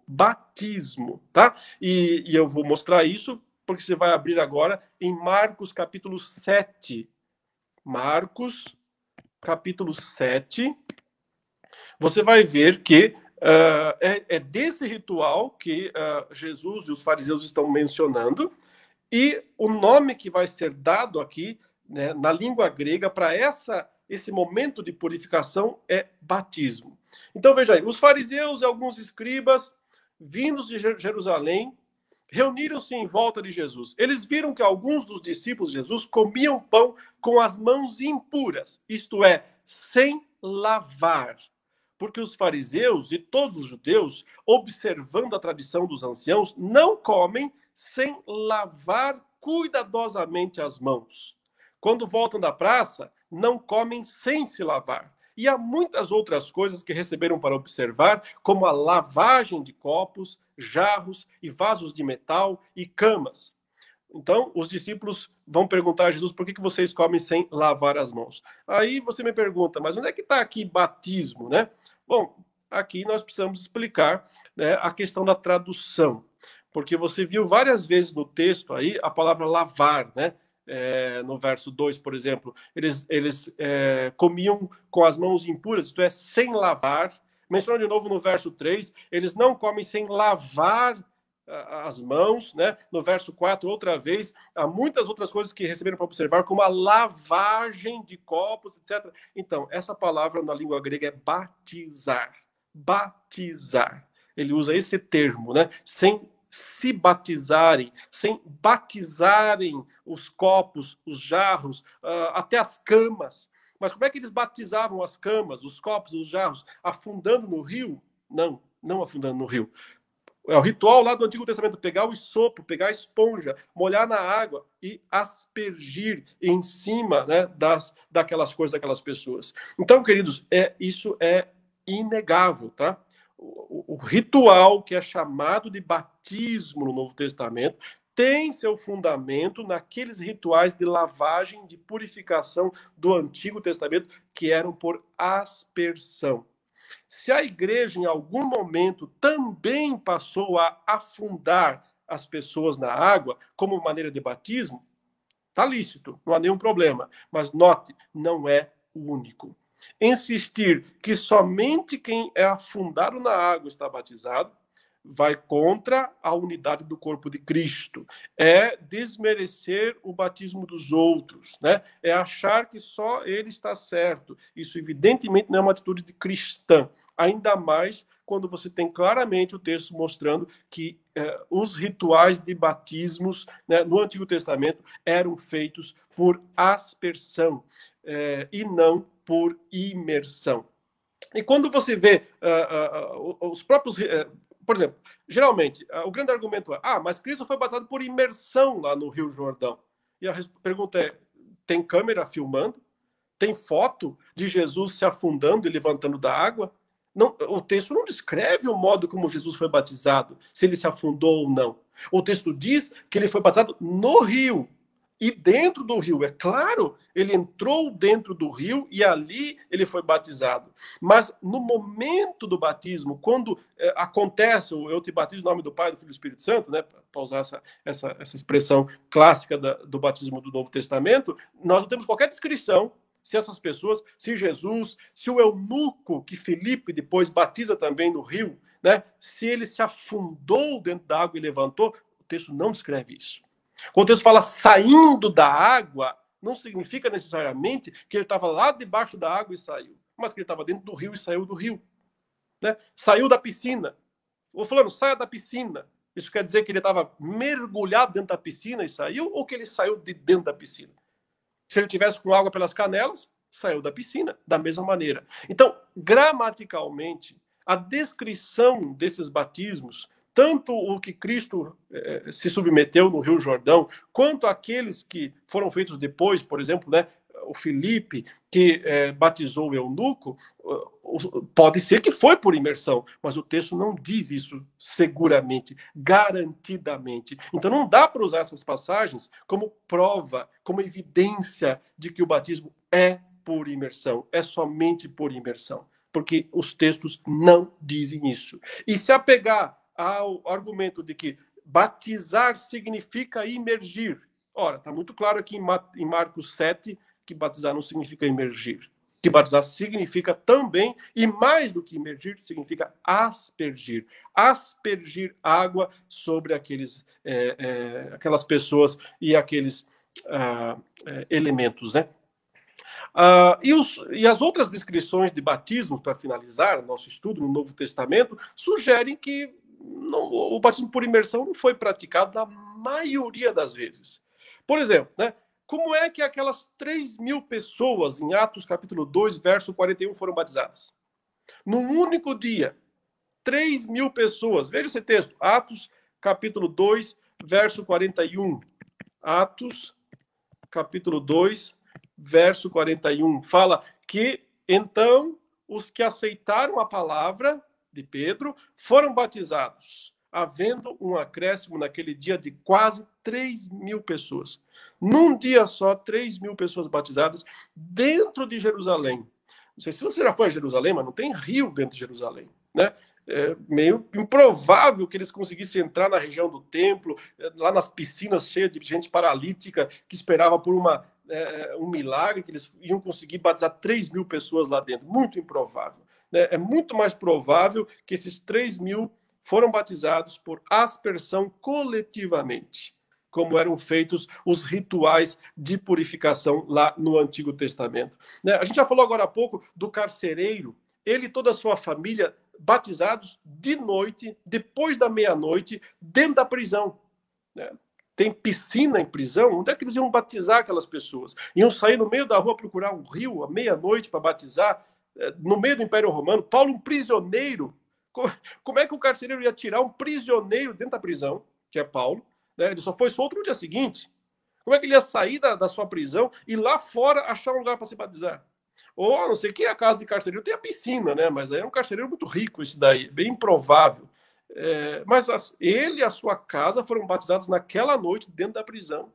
tá? E eu vou mostrar isso porque você vai abrir agora em Marcos capítulo 7. Marcos capítulo 7. Você vai ver que é desse ritual que Jesus e os fariseus estão mencionando. E o nome que vai ser dado aqui, né, na língua grega para esse momento de purificação é batismo. Então veja aí, os fariseus e alguns escribas vindos de Jerusalém reuniram-se em volta de Jesus. Eles viram que alguns dos discípulos de Jesus comiam pão com as mãos impuras, isto é, sem lavar. Porque os fariseus e todos os judeus, observando a tradição dos anciãos, não comem sem lavar cuidadosamente as mãos. Quando voltam da praça, não comem sem se lavar. E há muitas outras coisas que receberam para observar, como a lavagem de copos, jarros e vasos de metal e camas. Então, os discípulos vão perguntar a Jesus, por que vocês comem sem lavar as mãos? Aí você me pergunta, mas onde é que está aqui batismo, né? Bom, aqui nós precisamos explicar, né, a questão da tradução, porque você viu várias vezes no texto aí a palavra lavar, né? No verso 2, por exemplo, eles comiam com as mãos impuras, isto é, sem lavar. Menciona de novo no verso 3, eles não comem sem lavar as mãos, né? No verso 4, outra vez, há muitas outras coisas que receberam para observar, como a lavagem de copos, etc. Então, essa palavra na língua grega é batizar. Batizar. Ele usa esse termo, né? Sem se batizarem, sem batizarem os copos, os jarros, até as camas. Mas como é que eles batizavam as camas, os copos, os jarros? Afundando no rio? Não, não afundando no rio. É o ritual lá do Antigo Testamento, pegar o esopo, pegar a esponja, molhar na água e aspergir em cima, né, daquelas coisas, daquelas pessoas. Então, queridos, isso é inegável, tá? O ritual que é chamado de batismo no Novo Testamento tem seu fundamento naqueles rituais de lavagem, de purificação do Antigo Testamento, que eram por aspersão. Se a igreja em algum momento também passou a afundar as pessoas na água como maneira de batismo, está lícito, não há nenhum problema. Mas note, não é o único. Insistir que somente quem é afundado na água está batizado vai contra a unidade do corpo de Cristo. É desmerecer o batismo dos outros, né? É achar que só ele está certo. Isso, evidentemente, não é uma atitude de cristã. Ainda mais quando você tem claramente o texto mostrando que os rituais de batismos, né, no Antigo Testamento eram feitos por aspersão e não por imersão. E quando você vê os próprios... por exemplo, geralmente, o grande argumento é: mas Cristo foi batizado por imersão lá no Rio Jordão. E a pergunta é: tem câmera filmando? Tem foto de Jesus se afundando e levantando da água? Não, o texto não descreve o modo como Jesus foi batizado, se ele se afundou ou não. O texto diz que ele foi batizado no rio. E dentro do rio, é claro, ele entrou dentro do rio e ali ele foi batizado. Mas no momento do batismo, quando acontece o eu te batizo em nome do Pai, do Filho e do Espírito Santo, né, para usar essa expressão clássica do batismo do Novo Testamento, nós não temos qualquer descrição se essas pessoas, se Jesus, se o eunuco, que Filipe depois batiza também no rio, né, se ele se afundou dentro da água e levantou. O texto não descreve isso. Quando Deus fala saindo da água, não significa necessariamente que ele estava lá debaixo da água e saiu, mas que ele estava dentro do rio e saiu do rio, né? Saiu da piscina. Ou falando, saia da piscina. Isso quer dizer que ele estava mergulhado dentro da piscina e saiu, ou que ele saiu de dentro da piscina? Se ele tivesse com água pelas canelas, saiu da piscina, da mesma maneira. Então, gramaticalmente, a descrição desses batismos, tanto o que Cristo se submeteu no Rio Jordão, quanto aqueles que foram feitos depois, por exemplo, né, o Filipe, que batizou o eunuco, pode ser que foi por imersão, mas o texto não diz isso seguramente, garantidamente. Então não dá para usar essas passagens como prova, como evidência de que o batismo é por imersão, é somente por imersão, porque os textos não dizem isso. E se apegar ao argumento de que batizar significa imergir. Ora, está muito claro aqui em Marcos 7 que batizar não significa imergir. Que batizar significa também, e mais do que imergir, significa aspergir. Aspergir água sobre aquelas pessoas e aqueles elementos, né? E as outras descrições de batismos, para finalizar nosso estudo no Novo Testamento, sugerem que o batismo por imersão não foi praticado na maioria das vezes. Por exemplo, né, como é que aquelas 3.000 pessoas em Atos capítulo 2, verso 41 foram batizadas? Num único dia, 3.000 pessoas. Veja esse texto, Atos capítulo 2, verso 41. Atos capítulo 2, verso 41. Fala que então os que aceitaram a palavra de Pedro foram batizados, havendo um acréscimo naquele dia de quase 3.000 pessoas. Num dia só, 3.000 pessoas batizadas dentro de Jerusalém. Não sei se você já foi a Jerusalém, mas não tem rio dentro de Jerusalém. né? É meio improvável que eles conseguissem entrar na região do templo, lá nas piscinas cheias de gente paralítica que esperava por um milagre, que eles iam conseguir batizar 3 mil pessoas lá dentro. Muito improvável, né? É muito mais provável que esses 3 mil foram batizados por aspersão coletivamente, como eram feitos os rituais de purificação lá no Antigo Testamento, né? A gente já falou agora há pouco do carcereiro, ele e toda a sua família batizados de noite, depois da meia-noite, dentro da prisão, né? Tem piscina em prisão, onde é que eles iam batizar aquelas pessoas? Iam sair no meio da rua procurar um rio à meia-noite para batizar, no meio do Império Romano? Paulo, um prisioneiro, como é que o carcereiro ia tirar um prisioneiro dentro da prisão, que é Paulo, né? Ele só foi solto no dia seguinte. Como é que ele ia sair da sua prisão e lá fora achar um lugar para se batizar? Ou, não sei, que é a casa de carcereiro, tem a piscina, né? Mas aí é um carcereiro muito rico esse daí, bem improvável. É, mas ele e a sua casa foram batizados naquela noite dentro da prisão.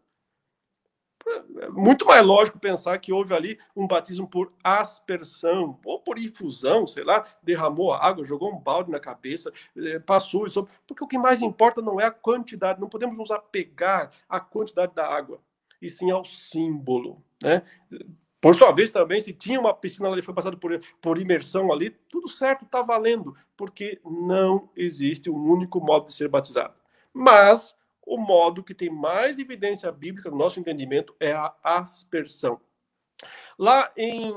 É muito mais lógico pensar que houve ali um batismo por aspersão, ou por infusão, sei lá, derramou a água, jogou um balde na cabeça, passou e sobrou. Porque o que mais importa não é a quantidade, não podemos nos apegar à quantidade da água, e sim ao símbolo, né? Por sua vez também, se tinha uma piscina ali, foi passado por imersão ali, tudo certo, está valendo, porque não existe um único modo de ser batizado. Mas o modo que tem mais evidência bíblica no nosso entendimento é a aspersão. Lá em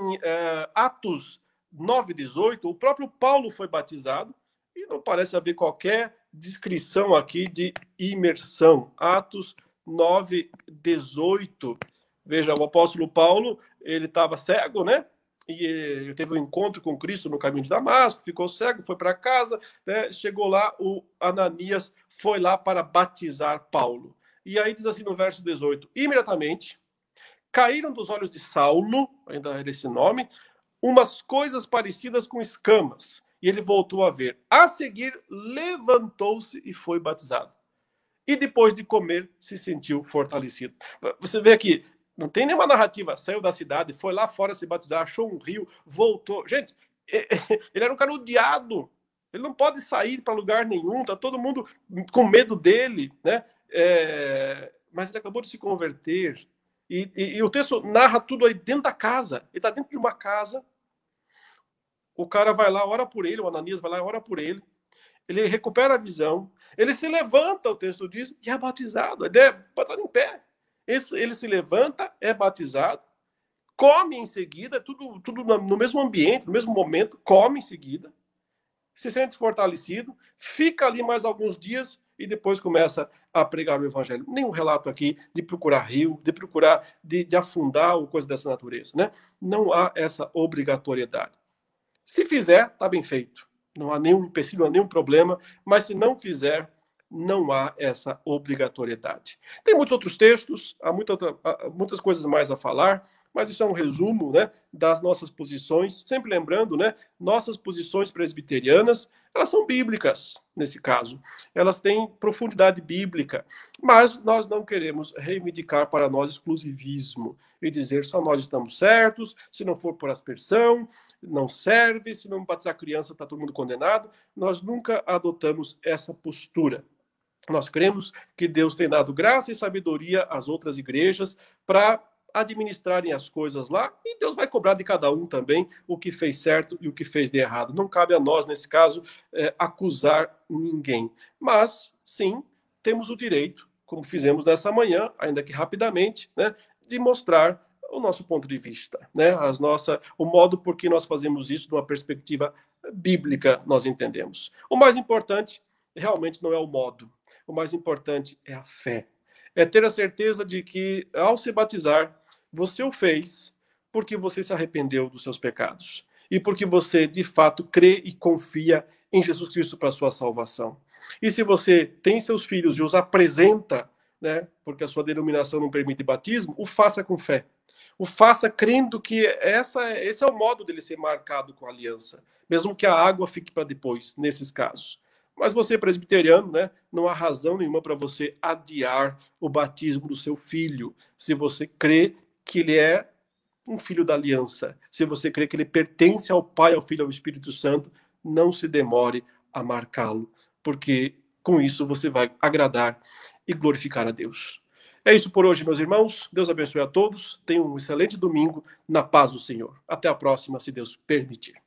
Atos 9:18, o próprio Paulo foi batizado e não parece haver qualquer descrição aqui de imersão. Atos 9:18. Veja, o apóstolo Paulo, ele estava cego, né? E ele teve um encontro com Cristo no caminho de Damasco, ficou cego, foi para casa, né? Chegou lá, o Ananias foi lá para batizar Paulo. E aí diz assim no verso 18, imediatamente caíram dos olhos de Saulo, ainda era esse nome, umas coisas parecidas com escamas, e ele voltou a ver. A seguir, levantou-se e foi batizado. E depois de comer, se sentiu fortalecido. Você vê aqui, não tem nenhuma narrativa. Saiu da cidade, foi lá fora se batizar, achou um rio, voltou. Gente, ele era um cara odiado. Ele não pode sair para lugar nenhum. Está todo mundo com medo dele, né? Mas ele acabou de se converter. E o texto narra tudo aí dentro da casa. Ele está dentro de uma casa. O cara vai lá, ora por ele. O Ananias vai lá, ora por ele. Ele recupera a visão. Ele se levanta, o texto diz, e é batizado. Ele é batizado em pé. Ele se levanta, é batizado, come em seguida, tudo no mesmo ambiente, no mesmo momento, come em seguida, se sente fortalecido, fica ali mais alguns dias e depois começa a pregar o evangelho. Nenhum relato aqui de procurar rio, de procurar, de afundar ou coisa dessa natureza, né? Não há essa obrigatoriedade. Se fizer, está bem feito. Não há nenhum empecilho, não há nenhum problema, mas se não fizer, não há essa obrigatoriedade. Tem muitos outros textos, há muitas coisas mais a falar, mas isso é um resumo, né, das nossas posições. Sempre lembrando, né, nossas posições presbiterianas, elas são bíblicas, nesse caso. Elas têm profundidade bíblica, mas nós não queremos reivindicar para nós exclusivismo e dizer só nós estamos certos, se não for por aspersão, não serve, se não batizar criança está todo mundo condenado. Nós nunca adotamos essa postura. Nós cremos que Deus tem dado graça e sabedoria às outras igrejas para administrarem as coisas lá, e Deus vai cobrar de cada um também o que fez certo e o que fez de errado. Não cabe a nós, nesse caso, acusar ninguém. Mas, sim, temos o direito, como fizemos nessa manhã, ainda que rapidamente, né, de mostrar o nosso ponto de vista, né, o modo por que nós fazemos isso de uma perspectiva bíblica, nós entendemos. O mais importante realmente não é o modo. O mais importante é a fé. É ter a certeza de que, ao se batizar, você o fez porque você se arrependeu dos seus pecados. E porque você, de fato, crê e confia em Jesus Cristo para a sua salvação. E se você tem seus filhos e os apresenta, né, porque a sua denominação não permite batismo, o faça com fé. O faça crendo que esse é o modo dele ser marcado com a aliança. Mesmo que a água fique para depois, nesses casos. Mas você, presbiteriano, né, não há razão nenhuma para você adiar o batismo do seu filho, se você crê que ele é um filho da aliança, se você crê que ele pertence ao Pai, ao Filho e ao Espírito Santo, não se demore a marcá-lo, porque com isso você vai agradar e glorificar a Deus. É isso por hoje, meus irmãos. Deus abençoe a todos. Tenham um excelente domingo na paz do Senhor. Até a próxima, se Deus permitir.